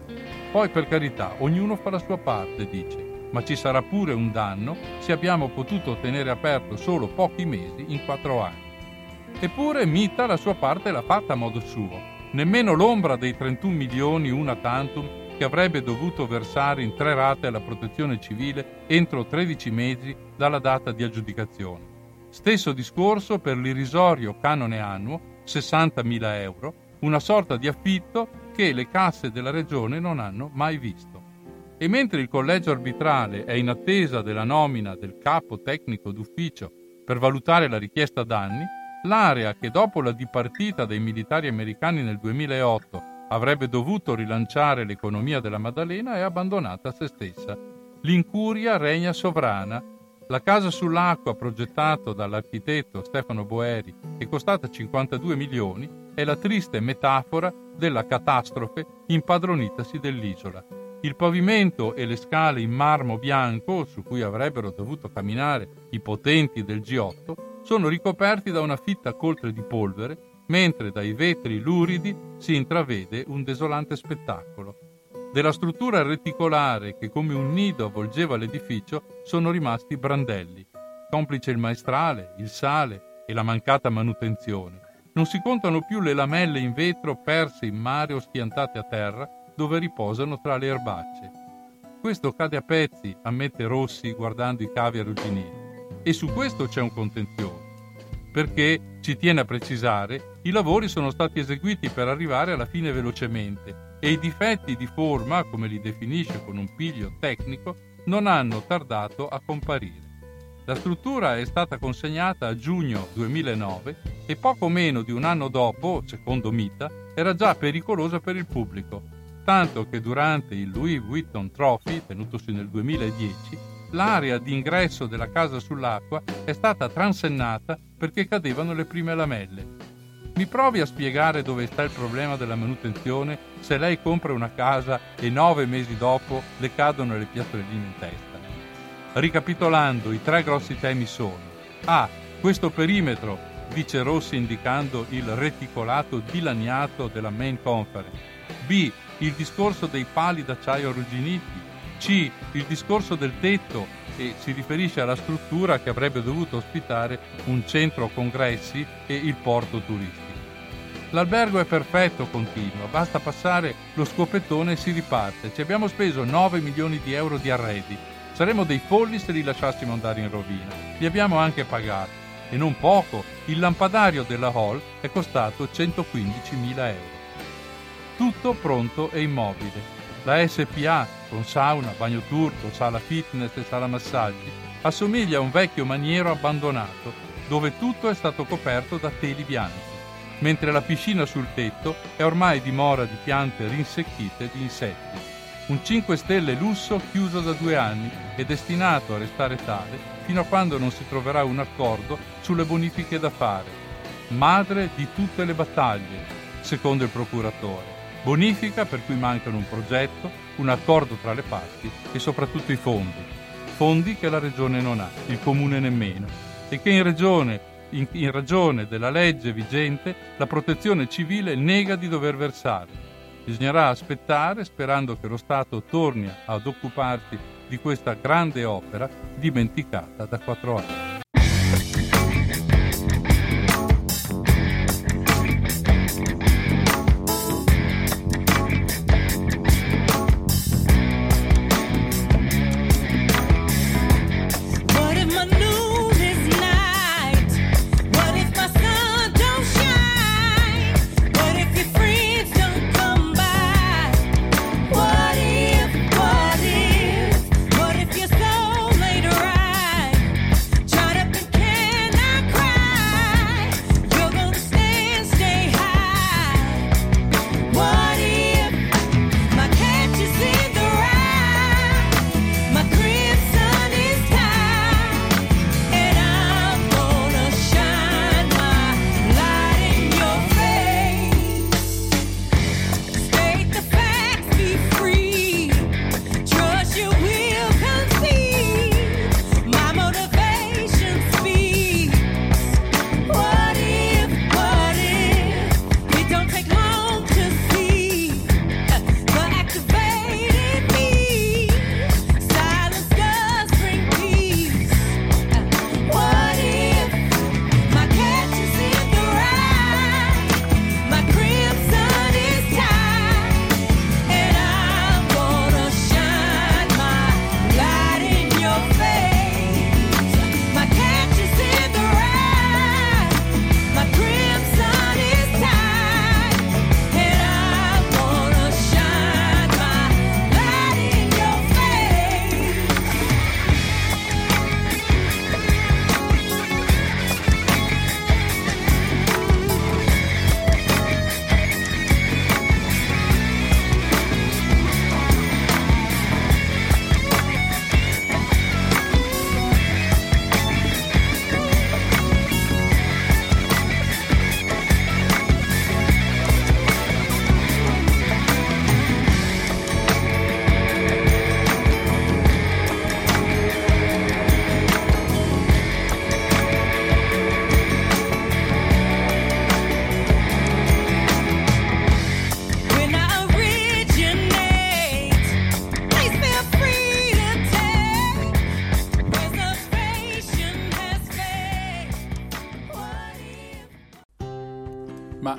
Poi per carità, ognuno fa la sua parte, dice, ma ci sarà pure un danno se abbiamo potuto tenere aperto solo pochi mesi in 4 anni. Eppure Mita la sua parte l'ha fatta a modo suo, nemmeno l'ombra dei 31 milioni una tantum che avrebbe dovuto versare in 3 rate alla Protezione Civile entro 13 mesi dalla data di aggiudicazione. Stesso discorso per l'irrisorio canone annuo, 60.000 euro, una sorta di affitto che le casse della Regione non hanno mai visto. E mentre il collegio arbitrale è in attesa della nomina del capo tecnico d'ufficio per valutare la richiesta danni, l'area che dopo la dipartita dei militari americani nel 2008 avrebbe dovuto rilanciare l'economia della Maddalena è abbandonata a se stessa. L'incuria regna sovrana. La casa sull'acqua progettata dall'architetto Stefano Boeri e costata 52 milioni è la triste metafora della catastrofe impadronitasi dell'isola. Il pavimento e le scale in marmo bianco, su cui avrebbero dovuto camminare i potenti del G8, sono ricoperti da una fitta coltre di polvere, mentre dai vetri luridi si intravede un desolante spettacolo. Della struttura reticolare che come un nido avvolgeva l'edificio sono rimasti brandelli, complice il maestrale, il sale e la mancata manutenzione. Non si contano più le lamelle in vetro perse in mare o schiantate a terra, dove riposano tra le erbacce. Questo cade a pezzi, ammette Rossi guardando i cavi arrugginiti. E su questo c'è un contenzioso. Perché, ci tiene a precisare, i lavori sono stati eseguiti per arrivare alla fine velocemente e i difetti di forma, come li definisce con un piglio tecnico, non hanno tardato a comparire. La struttura è stata consegnata a giugno 2009 e poco meno di un anno dopo, secondo Mita, era già pericolosa per il pubblico, tanto che durante il Louis Vuitton Trophy, tenutosi nel 2010, l'area di ingresso della casa sull'acqua è stata transennata perché cadevano le prime lamelle. Mi provi a spiegare dove sta il problema della manutenzione se lei compra una casa e 9 mesi dopo le cadono le piastrelline in testa. Ricapitolando, i 3 grossi temi sono: A. Questo perimetro, dice Rossi indicando il reticolato dilaniato della main conference. B. Il discorso dei pali d'acciaio arrugginiti. C. Il discorso del tetto, e si riferisce alla struttura che avrebbe dovuto ospitare un centro congressi e il porto turistico. L'albergo è perfetto, continua, basta passare lo scopettone e si riparte. Ci abbiamo speso 9 milioni di euro di arredi. Saremmo dei folli se li lasciassimo andare in rovina. Li abbiamo anche pagati, e non poco. Il lampadario della hall è costato 115.000 euro. Tutto pronto e immobile. La SPA, con sauna, bagno turco, sala fitness e sala massaggi, Assomiglia a un vecchio maniero abbandonato, dove tutto è stato coperto da teli bianchi, mentre la piscina sul tetto è ormai dimora di piante rinsecchite di insetti. Un 5 stelle lusso chiuso da 2 anni e destinato a restare tale fino a quando non si troverà un accordo sulle bonifiche da fare. Madre di tutte le battaglie, secondo il procuratore. Bonifica per cui mancano un progetto, un accordo tra le parti e soprattutto i fondi. Fondi che la Regione non ha, il Comune nemmeno, e che in ragione della legge vigente la Protezione Civile nega di dover versare. Bisognerà aspettare, sperando che lo Stato torni ad occuparsi di questa grande opera dimenticata da 4 anni.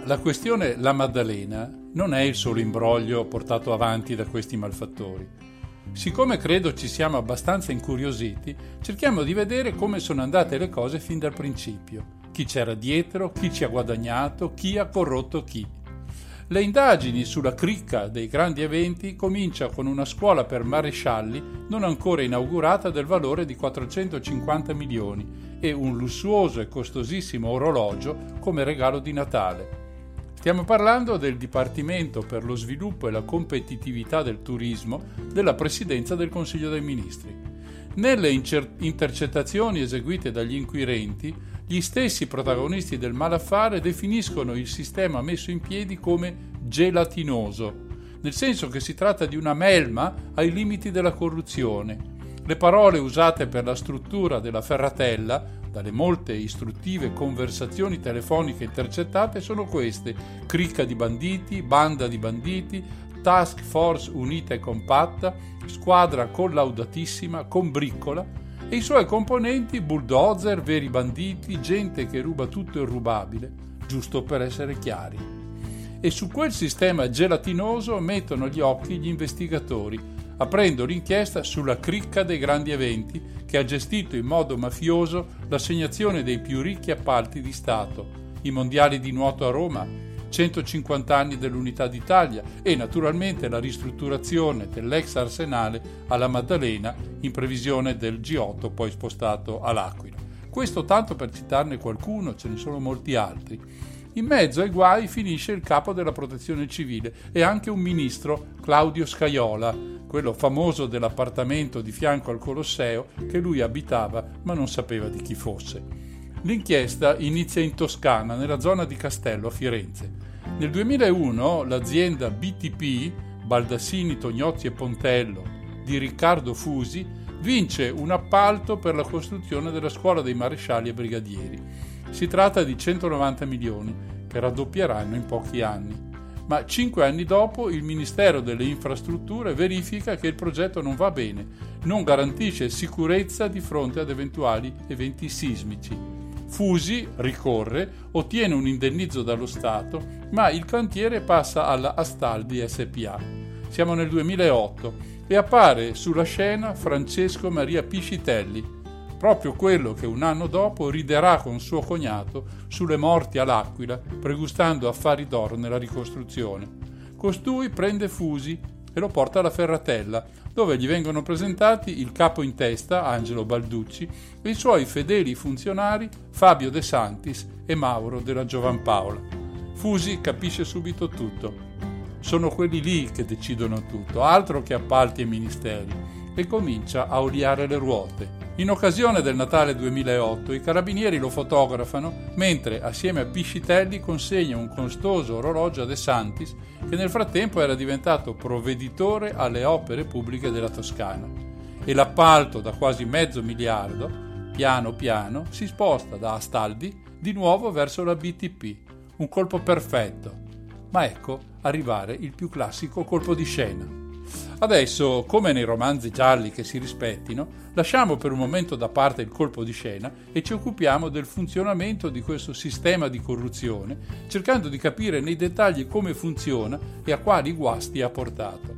La questione La Maddalena non è il solo imbroglio portato avanti da questi malfattori. Siccome credo ci siamo abbastanza incuriositi, cerchiamo di vedere come sono andate le cose fin dal principio, chi c'era dietro, chi ci ha guadagnato, chi ha corrotto chi. Le indagini sulla cricca dei grandi eventi comincia con una scuola per marescialli non ancora inaugurata del valore di 450 milioni e un lussuoso e costosissimo orologio come regalo di Natale. Stiamo parlando del Dipartimento per lo sviluppo e la competitività del turismo della Presidenza del Consiglio dei Ministri. Nelle intercettazioni eseguite dagli inquirenti, gli stessi protagonisti del malaffare definiscono il sistema messo in piedi come gelatinoso, nel senso che si tratta di una melma ai limiti della corruzione. Le parole usate per la struttura della Ferratella dalle molte istruttive conversazioni telefoniche intercettate sono queste: cricca di banditi, banda di banditi, task force unita e compatta, squadra collaudatissima, combriccola, e i suoi componenti bulldozer, veri banditi, gente che ruba tutto il rubabile, giusto per essere chiari. E su quel sistema gelatinoso mettono gli occhi gli investigatori, aprendo l'inchiesta sulla cricca dei grandi eventi che ha gestito in modo mafioso l'assegnazione dei più ricchi appalti di Stato, i mondiali di nuoto a Roma, 150 anni dell'Unità d'Italia e naturalmente la ristrutturazione dell'ex arsenale alla Maddalena in previsione del G8 poi spostato all'Aquila. Questo tanto per citarne qualcuno, ce ne sono molti altri. In mezzo ai guai finisce il capo della Protezione Civile e anche un ministro, Claudio Scajola, quello famoso dell'appartamento di fianco al Colosseo che lui abitava ma non sapeva di chi fosse. L'inchiesta inizia in Toscana, nella zona di Castello a Firenze. Nel 2001 l'azienda BTP, Baldassini, Tognozzi e Pontello, di Riccardo Fusi, vince un appalto per la costruzione della scuola dei marescialli e brigadieri. Si tratta di 190 milioni che raddoppieranno in pochi anni. Ma 5 anni dopo il Ministero delle Infrastrutture verifica che il progetto non va bene, non garantisce sicurezza di fronte ad eventuali eventi sismici. Fusi ricorre, ottiene un indennizzo dallo Stato, ma il cantiere passa alla Astaldi SpA. Siamo nel 2008 e appare sulla scena Francesco Maria Piscitelli, proprio quello che un anno dopo riderà con suo cognato sulle morti all'Aquila, pregustando affari d'oro nella ricostruzione. Costui prende Fusi e lo porta alla Ferratella, dove gli vengono presentati il capo in testa, Angelo Balducci, e i suoi fedeli funzionari Fabio De Santis e Mauro della Giovanpaola. Fusi capisce subito tutto. Sono quelli lì che decidono tutto, altro che appalti e ministeri, e comincia a oliare le ruote. In occasione del Natale 2008 i carabinieri lo fotografano mentre assieme a Piscitelli consegna un costoso orologio a De Santis, che nel frattempo era diventato provveditore alle opere pubbliche della Toscana, e l'appalto da quasi mezzo miliardo piano piano si sposta da Astaldi di nuovo verso la BTP. Un colpo perfetto, ma ecco arrivare il più classico colpo di scena. Adesso, come nei romanzi gialli che si rispettino, lasciamo per un momento da parte il colpo di scena e ci occupiamo del funzionamento di questo sistema di corruzione, cercando di capire nei dettagli come funziona e a quali guasti ha portato.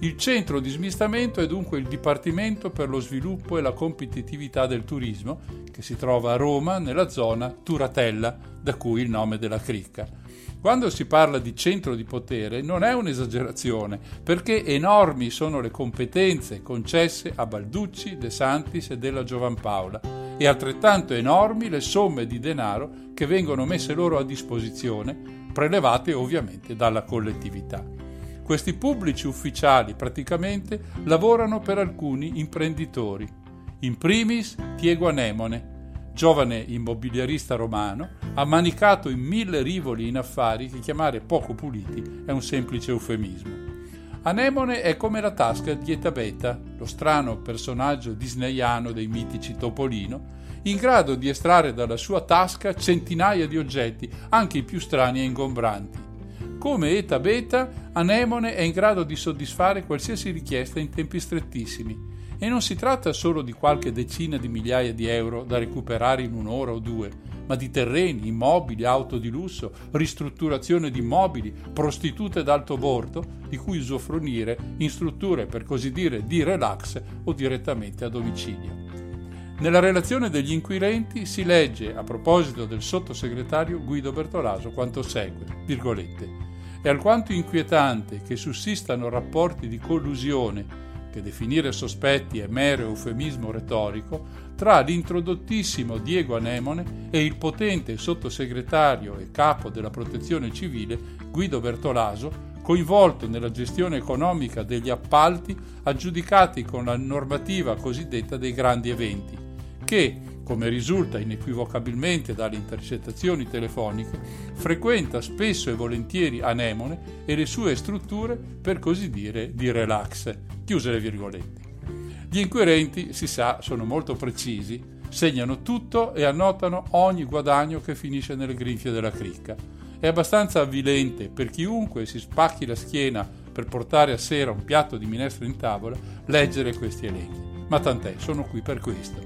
Il centro di smistamento è dunque il Dipartimento per lo sviluppo e la competitività del turismo, che si trova a Roma nella zona Turatella, da cui il nome della cricca. Quando si parla di centro di potere non è un'esagerazione, perché enormi sono le competenze concesse a Balducci, De Santis e della Giovanpaola, e altrettanto enormi le somme di denaro che vengono messe loro a disposizione, prelevate ovviamente dalla collettività. Questi pubblici ufficiali praticamente lavorano per alcuni imprenditori, in primis Diego Anemone, giovane immobiliarista romano, ammanicato in 1000 rivoli in affari che chiamare poco puliti è un semplice eufemismo. Anemone è come la tasca di Eta Beta, lo strano personaggio disneyano dei mitici Topolino, in grado di estrarre dalla sua tasca centinaia di oggetti, anche i più strani e ingombranti. Come Eta Beta, Anemone è in grado di soddisfare qualsiasi richiesta in tempi strettissimi. E non si tratta solo di qualche decina di migliaia di euro da recuperare in un'ora o due, ma di terreni, immobili, auto di lusso, ristrutturazione di immobili, prostitute d'alto bordo, di cui usufruire in strutture per così dire di relax o direttamente a domicilio. Nella relazione degli inquirenti si legge, a proposito del sottosegretario Guido Bertolaso, quanto segue, virgolette, «È alquanto inquietante che sussistano rapporti di collusione che definire sospetti è mero eufemismo retorico, tra l'introdottissimo Diego Anemone e il potente sottosegretario e capo della Protezione Civile Guido Bertolaso, coinvolto nella gestione economica degli appalti aggiudicati con la normativa cosiddetta dei grandi eventi, che, come risulta inequivocabilmente dalle intercettazioni telefoniche, frequenta spesso e volentieri Anemone e le sue strutture per così dire di relax». Chiuse le virgolette. Gli inquirenti, si sa, sono molto precisi, segnano tutto e annotano ogni guadagno che finisce nelle grinfie della cricca. È abbastanza avvilente per chiunque si spacchi la schiena per portare a sera un piatto di minestra in tavola leggere questi elenchi. Ma tant'è, sono qui per questo.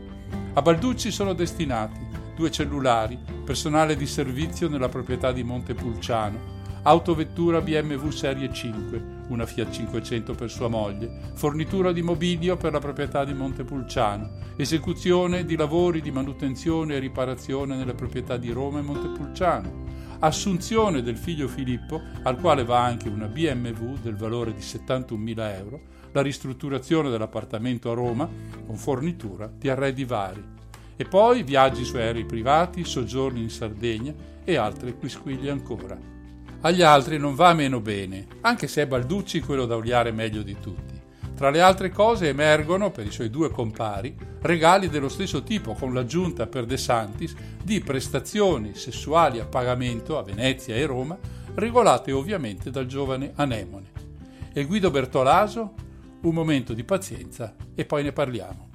A Balducci sono destinati 2 cellulari, personale di servizio nella proprietà di Montepulciano, autovettura BMW serie 5, una Fiat 500 per sua moglie, fornitura di mobilio per la proprietà di Montepulciano, esecuzione di lavori di manutenzione e riparazione nelle proprietà di Roma e Montepulciano, assunzione del figlio Filippo, al quale va anche una BMW del valore di 71.000 euro, la ristrutturazione dell'appartamento a Roma con fornitura di arredi vari. E poi viaggi su aerei privati, soggiorni in Sardegna e altre quisquiglie ancora. Agli altri non va meno bene, anche se è Balducci quello da oliare meglio di tutti. Tra le altre cose emergono, per i suoi due compari, regali dello stesso tipo con l'aggiunta per De Santis di prestazioni sessuali a pagamento a Venezia e Roma, regolate ovviamente dal giovane Anemone. E Guido Bertolaso? Un momento di pazienza e poi ne parliamo.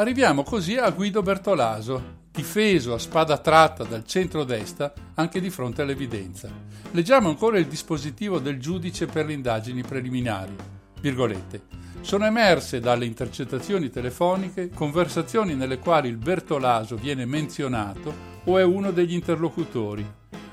Arriviamo così a Guido Bertolaso, difeso a spada tratta dal centrodestra anche di fronte all'evidenza. Leggiamo ancora il dispositivo del giudice per le indagini preliminari. Virgolette. Sono emerse dalle intercettazioni telefoniche conversazioni nelle quali il Bertolaso viene menzionato o è uno degli interlocutori.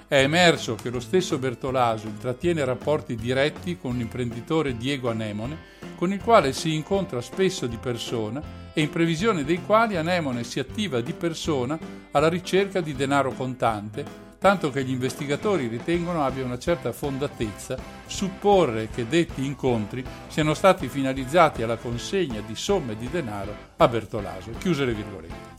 È emerso che lo stesso Bertolaso intrattiene rapporti diretti con l'imprenditore Diego Anemone, con il quale si incontra spesso di persona e in previsione dei quali Anemone si attiva di persona alla ricerca di denaro contante, tanto che gli investigatori ritengono abbia una certa fondatezza supporre che detti incontri siano stati finalizzati alla consegna di somme di denaro a Bertolaso. Chiuse le virgolette.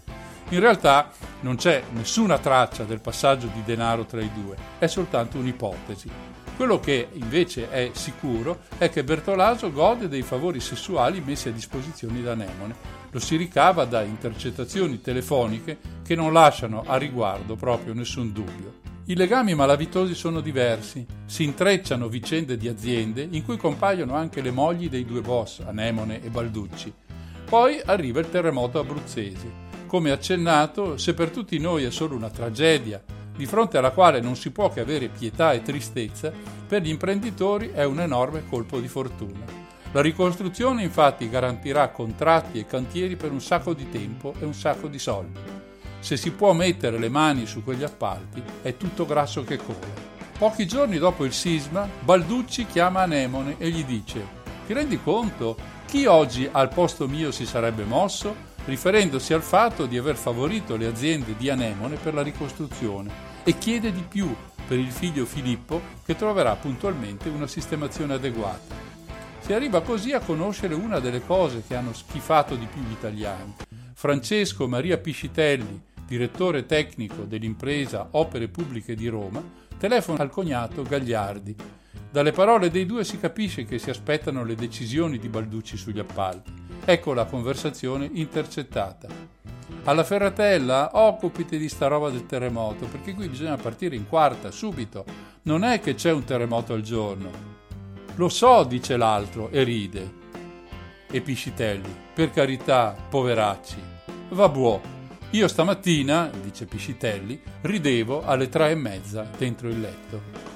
In realtà non c'è nessuna traccia del passaggio di denaro tra i due, è soltanto un'ipotesi. Quello che invece è sicuro è che Bertolaso gode dei favori sessuali messi a disposizione da Anemone. Lo si ricava da intercettazioni telefoniche che non lasciano a riguardo proprio nessun dubbio. I legami malavitosi sono diversi, si intrecciano vicende di aziende in cui compaiono anche le mogli dei due boss, Anemone e Balducci. Poi arriva il terremoto abruzzese. Come accennato, se per tutti noi è solo una tragedia, di fronte alla quale non si può che avere pietà e tristezza, per gli imprenditori è un enorme colpo di fortuna. La ricostruzione infatti garantirà contratti e cantieri per un sacco di tempo e un sacco di soldi. Se si può mettere le mani su quegli appalti è tutto grasso che cola. Pochi giorni dopo il sisma, Balducci chiama Anemone e gli dice: «Ti rendi conto? Chi oggi al posto mio si sarebbe mosso?» riferendosi al fatto di aver favorito le aziende di Anemone per la ricostruzione, e chiede di più per il figlio Filippo, che troverà puntualmente una sistemazione adeguata. Si arriva così a conoscere una delle cose che hanno schifato di più gli italiani. Francesco Maria Piscitelli, direttore tecnico dell'impresa Opere Pubbliche di Roma, telefona al cognato Gagliardi. Dalle parole dei due si capisce che si aspettano le decisioni di Balducci sugli appalti. Ecco la conversazione intercettata. Alla Ferratella, occupati di sta roba del terremoto, perché qui bisogna partire in quarta, subito. Non è che c'è un terremoto al giorno. Lo so, dice l'altro e ride. E Piscitelli: per carità, poveracci. Va buo. Io stamattina, dice Piscitelli, ridevo alle 3:30 dentro il letto.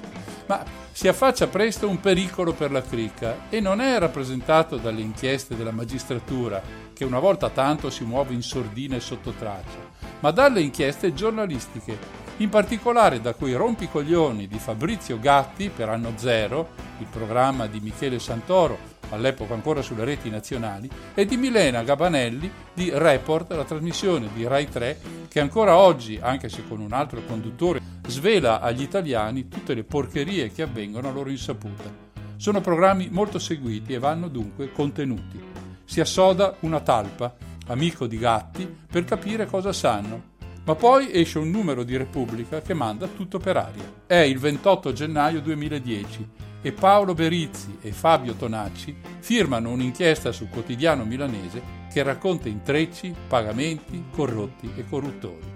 Ma si affaccia presto un pericolo per la cricca, e non è rappresentato dalle inchieste della magistratura, che una volta tanto si muove in sordina e sottotraccia, ma dalle inchieste giornalistiche, in particolare da quei rompicoglioni di Fabrizio Gatti per Anno Zero, il programma di Michele Santoro, all'epoca ancora sulle reti nazionali, e di Milena Gabanelli di Report, la trasmissione di Rai 3, che ancora oggi, anche se con un altro conduttore, svela agli italiani tutte le porcherie che avvengono a loro insaputa. Sono programmi molto seguiti e vanno dunque contenuti. Si assoda una talpa, amico di Gatti, per capire cosa sanno, ma poi esce un numero di Repubblica che manda tutto per aria. È il 28 gennaio 2010. E Paolo Berizzi e Fabio Tonacci firmano un'inchiesta sul quotidiano milanese che racconta intrecci, pagamenti, corrotti e corruttori.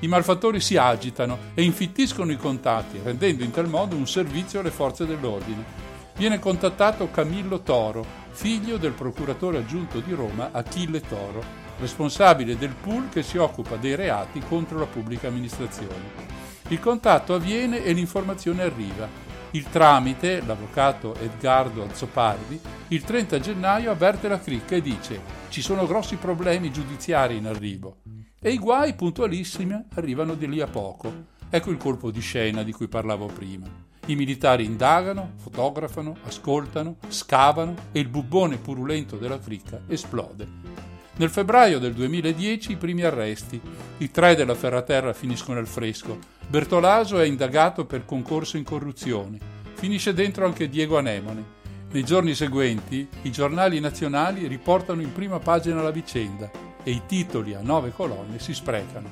I malfattori si agitano e infittiscono i contatti, rendendo in tal modo un servizio alle forze dell'ordine. Viene contattato Camillo Toro, figlio del procuratore aggiunto di Roma Achille Toro, responsabile del pool che si occupa dei reati contro la pubblica amministrazione. Il contatto avviene e l'informazione arriva. Il tramite, l'avvocato Edgardo Azzopardi, il 30 gennaio avverte la cricca e dice: ci sono grossi problemi giudiziari in arrivo. E i guai puntualissimi arrivano di lì a poco. Ecco il colpo di scena di cui parlavo prima. I militari indagano, fotografano, ascoltano, scavano e il bubbone purulento della cricca esplode. Nel febbraio del 2010 i primi arresti. I tre della Ferraterra finiscono al fresco. Bertolaso è indagato per concorso in corruzione. Finisce dentro anche Diego Anemone. Nei giorni seguenti i giornali nazionali riportano in prima pagina la vicenda e i titoli a 9 colonne si sprecano.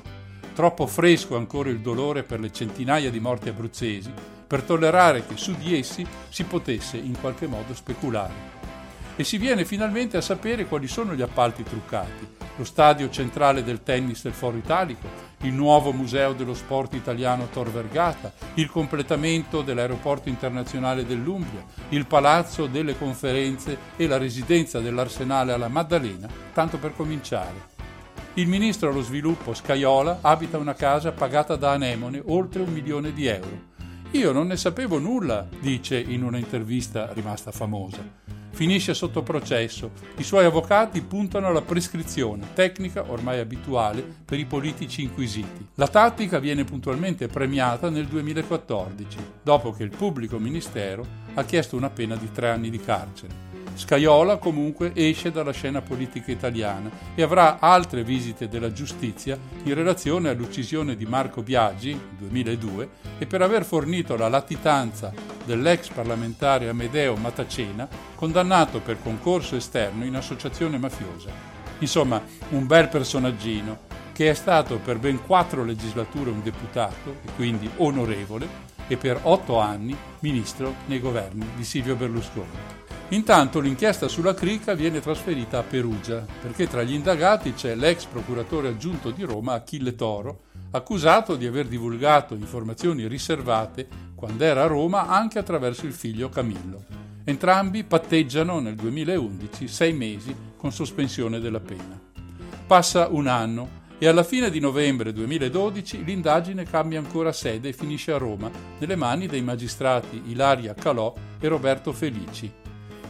Troppo fresco ancora il dolore per le centinaia di morti abruzzesi per tollerare che su di essi si potesse in qualche modo speculare. E si viene finalmente a sapere quali sono gli appalti truccati: lo stadio centrale del tennis del Foro Italico, il nuovo museo dello sport italiano Tor Vergata, il completamento dell'aeroporto internazionale dell'Umbria, il palazzo delle conferenze e la residenza dell'Arsenale alla Maddalena, tanto per cominciare. Il ministro allo sviluppo Scajola abita una casa pagata da Anemone oltre 1 milione di euro. Io non ne sapevo nulla, dice in una intervista rimasta famosa. Finisce sotto processo, i suoi avvocati puntano alla prescrizione, tecnica ormai abituale per i politici inquisiti. La tattica viene puntualmente premiata nel 2014, dopo che il pubblico ministero ha chiesto una pena di 3 anni di carcere. Scajola comunque esce dalla scena politica italiana e avrà altre visite della giustizia in relazione all'uccisione di Marco Biagi nel 2002 e per aver fornito la latitanza dell'ex parlamentare Amedeo Matacena, condannato per concorso esterno in associazione mafiosa. Insomma, un bel personaggino che è stato per ben 4 legislature un deputato, e quindi onorevole, e per 8 anni ministro nei governi di Silvio Berlusconi. Intanto l'inchiesta sulla cricca viene trasferita a Perugia, perché tra gli indagati c'è l'ex procuratore aggiunto di Roma Achille Toro, accusato di aver divulgato informazioni riservate quando era a Roma anche attraverso il figlio Camillo. Entrambi patteggiano nel 2011 6 mesi con sospensione della pena. Passa un anno e alla fine di novembre 2012 l'indagine cambia ancora sede e finisce a Roma, nelle mani dei magistrati Ilaria Calò e Roberto Felici.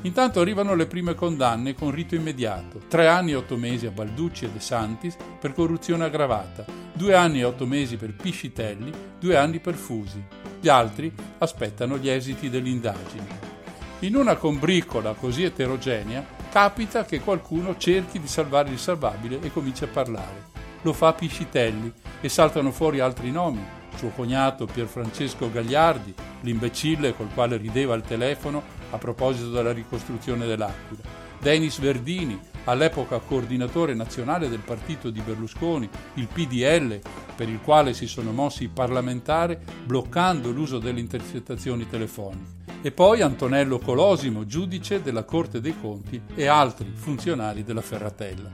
Intanto arrivano le prime condanne con rito immediato. 3 anni e 8 mesi a Balducci e De Santis per corruzione aggravata, 2 anni e 8 mesi per Piscitelli, 2 anni per Fusi. Gli altri aspettano gli esiti dell'indagine. In una combriccola così eterogenea capita che qualcuno cerchi di salvare il salvabile e comincia a parlare. Lo fa Piscitelli e saltano fuori altri nomi. Suo cognato Pierfrancesco Gagliardi, l'imbecille col quale rideva al telefono a proposito della ricostruzione dell'Aquila, Denis Verdini, all'epoca coordinatore nazionale del partito di Berlusconi, il PDL, per il quale si sono mossi i parlamentari bloccando l'uso delle intercettazioni telefoniche, e poi Antonello Colosimo, giudice della Corte dei Conti, e altri funzionari della Ferratella.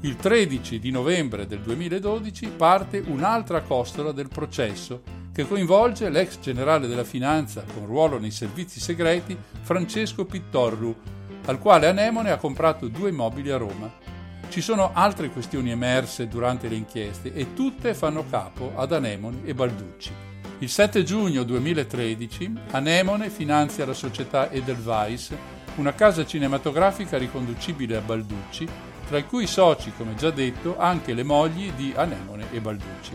Il 13 di novembre del 2012 parte un'altra costola del processo che coinvolge l'ex generale della finanza con ruolo nei servizi segreti Francesco Pittorru, al quale Anemone ha comprato 2 immobili a Roma. Ci sono altre questioni emerse durante le inchieste e tutte fanno capo ad Anemone e Balducci. Il 7 giugno 2013 Anemone finanzia la società Edelweiss, una casa cinematografica riconducibile a Balducci, tra i cui soci, come già detto, anche le mogli di Anemone e Balducci.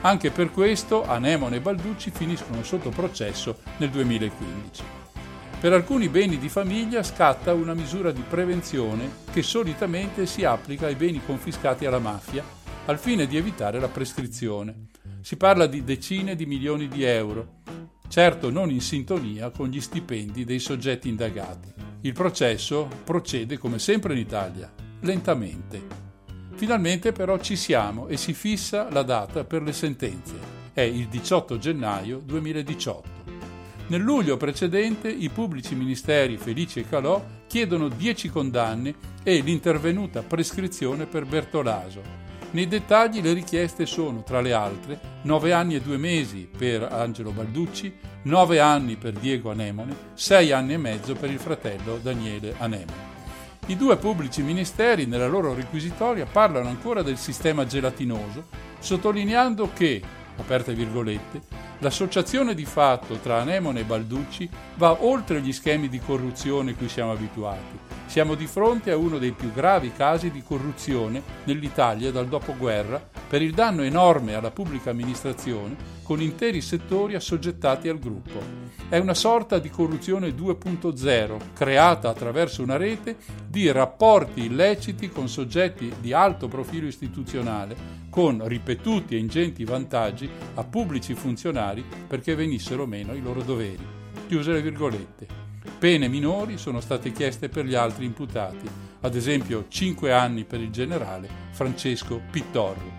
Anche per questo Anemone e Balducci finiscono sotto processo nel 2015. Per alcuni beni di famiglia scatta una misura di prevenzione che solitamente si applica ai beni confiscati alla mafia, al fine di evitare la prescrizione. Si parla di decine di milioni di euro, certo non in sintonia con gli stipendi dei soggetti indagati. Il processo procede, come sempre in Italia, lentamente. Finalmente però ci siamo e si fissa la data per le sentenze. È il 18 gennaio 2018. Nel luglio precedente i pubblici ministeri Felici e Calò chiedono 10 condanne e l'intervenuta prescrizione per Bertolaso. Nei dettagli le richieste sono, tra le altre, 9 anni e 2 mesi per Angelo Balducci, 9 anni per Diego Anemone, 6 anni e mezzo per il fratello Daniele Anemone. I 2 pubblici ministeri nella loro requisitoria parlano ancora del sistema gelatinoso, sottolineando che, aperte virgolette, l'associazione di fatto tra Anemone e Balducci va oltre gli schemi di corruzione cui siamo abituati. Siamo di fronte a uno dei più gravi casi di corruzione nell'Italia dal dopoguerra per il danno enorme alla pubblica amministrazione con interi settori assoggettati al gruppo. È una sorta di corruzione 2.0, creata attraverso una rete di rapporti illeciti con soggetti di alto profilo istituzionale, con ripetuti e ingenti vantaggi a pubblici funzionari perché venissero meno ai loro doveri. Chiuse le virgolette. Pene minori sono state chieste per gli altri imputati, ad esempio 5 anni per il generale Francesco Pittorru.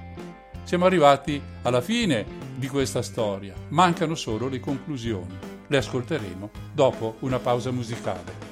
Siamo arrivati alla fine di questa storia, mancano solo le conclusioni. Le ascolteremo dopo una pausa musicale.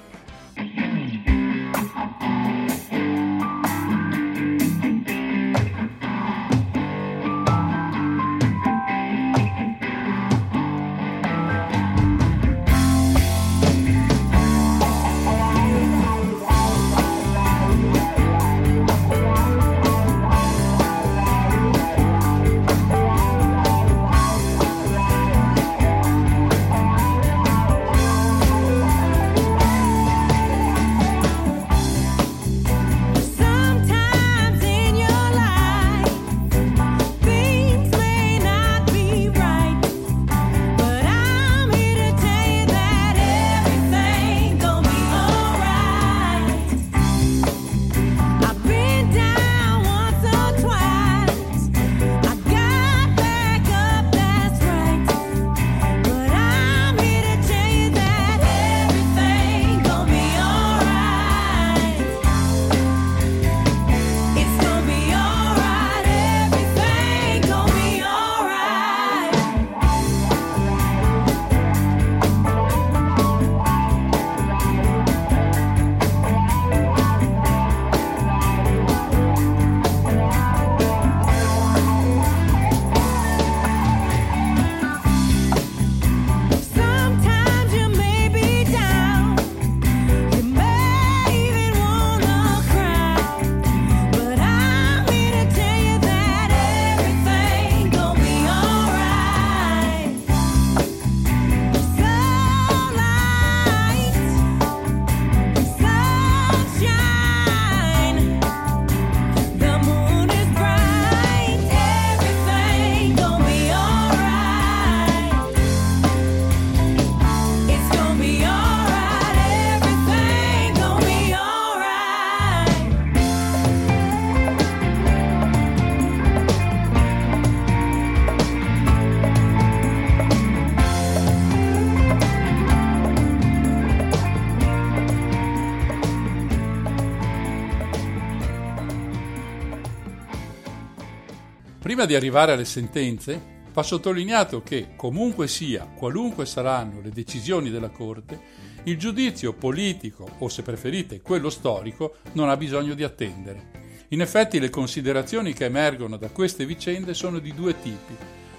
Prima di arrivare alle sentenze, va sottolineato che, comunque sia, qualunque saranno le decisioni della Corte, il giudizio politico, o se preferite quello storico, non ha bisogno di attendere. In effetti le considerazioni che emergono da queste vicende sono di due tipi.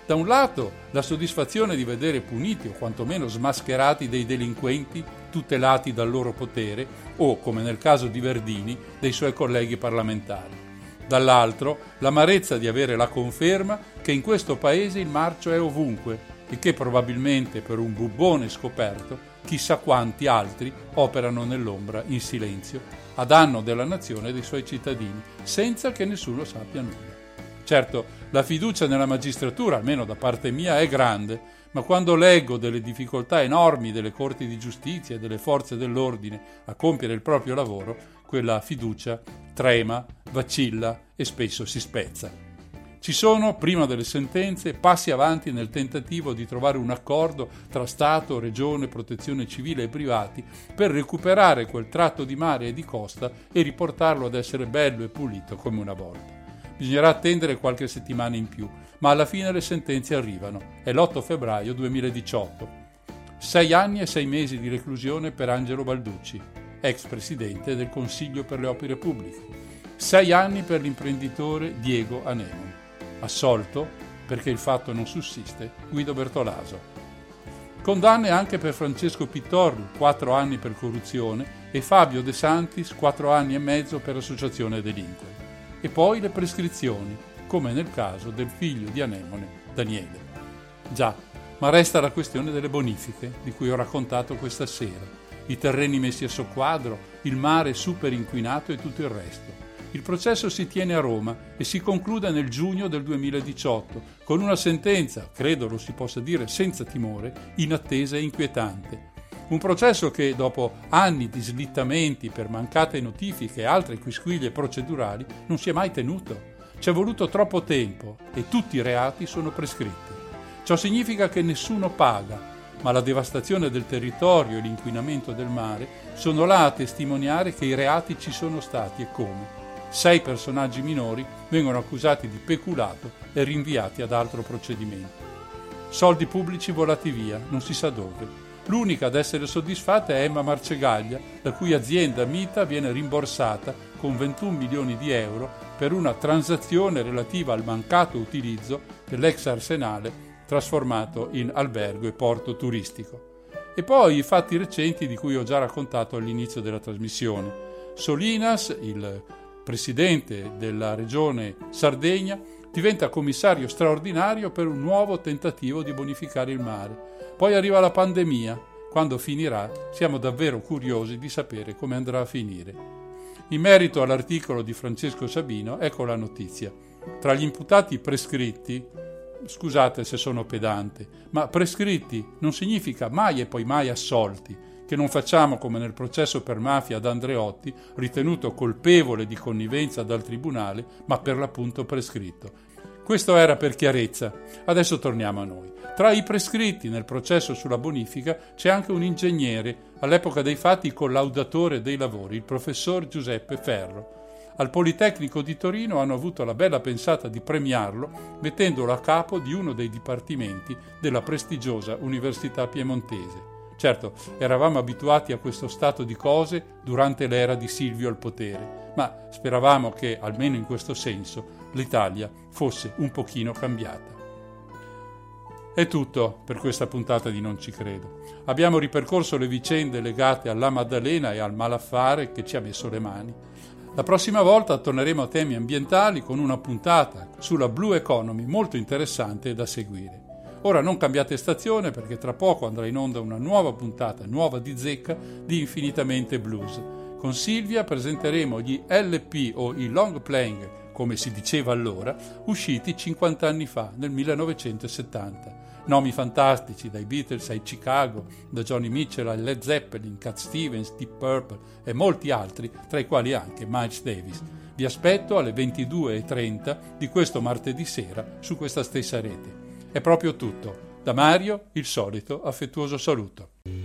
Da un lato, la soddisfazione di vedere puniti o quantomeno smascherati dei delinquenti tutelati dal loro potere o, come nel caso di Verdini, dei suoi colleghi parlamentari. Dall'altro, l'amarezza di avere la conferma che in questo paese il marcio è ovunque e che probabilmente per un bubbone scoperto chissà quanti altri operano nell'ombra in silenzio, a danno della nazione e dei suoi cittadini, senza che nessuno sappia nulla. Certo, la fiducia nella magistratura, almeno da parte mia, è grande, ma quando leggo delle difficoltà enormi delle corti di giustizia e delle forze dell'ordine a compiere il proprio lavoro, quella fiducia trema, vacilla e spesso si spezza. Ci sono, prima delle sentenze, passi avanti nel tentativo di trovare un accordo tra Stato, Regione, Protezione Civile e privati per recuperare quel tratto di mare e di costa e riportarlo ad essere bello e pulito come una volta. Bisognerà attendere qualche settimana in più, ma alla fine le sentenze arrivano. È l'8 febbraio 2018. 6 anni e 6 mesi di reclusione per Angelo Balducci, ex presidente del Consiglio per le Opere Pubbliche. 6 anni per l'imprenditore Diego Anemone. Assolto, perché il fatto non sussiste, Guido Bertolaso. Condanne anche per Francesco Pittorru, 4 anni per corruzione, e Fabio De Santis, 4 anni e mezzo per associazione a delinquere. E poi le prescrizioni, come nel caso del figlio di Anemone, Daniele. Già, ma resta la questione delle bonifiche, di cui ho raccontato questa sera. I terreni messi a soqquadro, il mare super inquinato e tutto il resto. Il processo si tiene a Roma e si conclude nel giugno del 2018 con una sentenza, credo lo si possa dire senza timore, inattesa e inquietante. Un processo che, dopo anni di slittamenti per mancate notifiche e altre quisquilie procedurali, non si è mai tenuto. Ci è voluto troppo tempo e tutti i reati sono prescritti. Ciò significa che nessuno paga, ma la devastazione del territorio e l'inquinamento del mare sono là a testimoniare che i reati ci sono stati e come. 6 personaggi minori vengono accusati di peculato e rinviati ad altro procedimento. Soldi pubblici volati via, non si sa dove. L'unica ad essere soddisfatta è Emma Marcegaglia, la cui azienda Mita viene rimborsata con 21 milioni di euro per una transazione relativa al mancato utilizzo dell'ex arsenale trasformato in albergo e porto turistico. E poi i fatti recenti di cui ho già raccontato all'inizio della trasmissione. Solinas, il presidente della regione Sardegna, diventa commissario straordinario per un nuovo tentativo di bonificare il mare. Poi arriva la pandemia. Quando finirà, siamo davvero curiosi di sapere come andrà a finire. In merito all'articolo di Francesco Sabino, ecco la notizia. Tra gli imputati prescritti, scusate se sono pedante, ma prescritti non significa mai e poi mai assolti, che non facciamo come nel processo per mafia ad Andreotti, ritenuto colpevole di connivenza dal tribunale, ma per l'appunto prescritto. Questo era per chiarezza. Adesso torniamo a noi. Tra i prescritti nel processo sulla bonifica c'è anche un ingegnere, all'epoca dei fatti collaudatore dei lavori, il professor Giuseppe Ferro. Al Politecnico di Torino hanno avuto la bella pensata di premiarlo mettendolo a capo di uno dei dipartimenti della prestigiosa Università Piemontese. Certo, eravamo abituati a questo stato di cose durante l'era di Silvio al potere, ma speravamo che, almeno in questo senso, l'Italia fosse un pochino cambiata. È tutto per questa puntata di Non ci credo. Abbiamo ripercorso le vicende legate alla Maddalena e al malaffare che ci ha messo le mani. La prossima volta torneremo a temi ambientali con una puntata sulla Blue Economy molto interessante da seguire. Ora non cambiate stazione perché tra poco andrà in onda una nuova puntata, nuova di zecca, di Infinitamente Blues. Con Silvia presenteremo gli LP o i long playing, come si diceva allora, usciti 50 anni fa, nel 1970. Nomi fantastici, dai Beatles ai Chicago, da Johnny Mitchell ai Led Zeppelin, Cat Stevens, Deep Purple e molti altri, tra i quali anche Miles Davis. Vi aspetto alle 22:30 di questo martedì sera su questa stessa rete. È proprio tutto. Da Mario, il solito affettuoso saluto.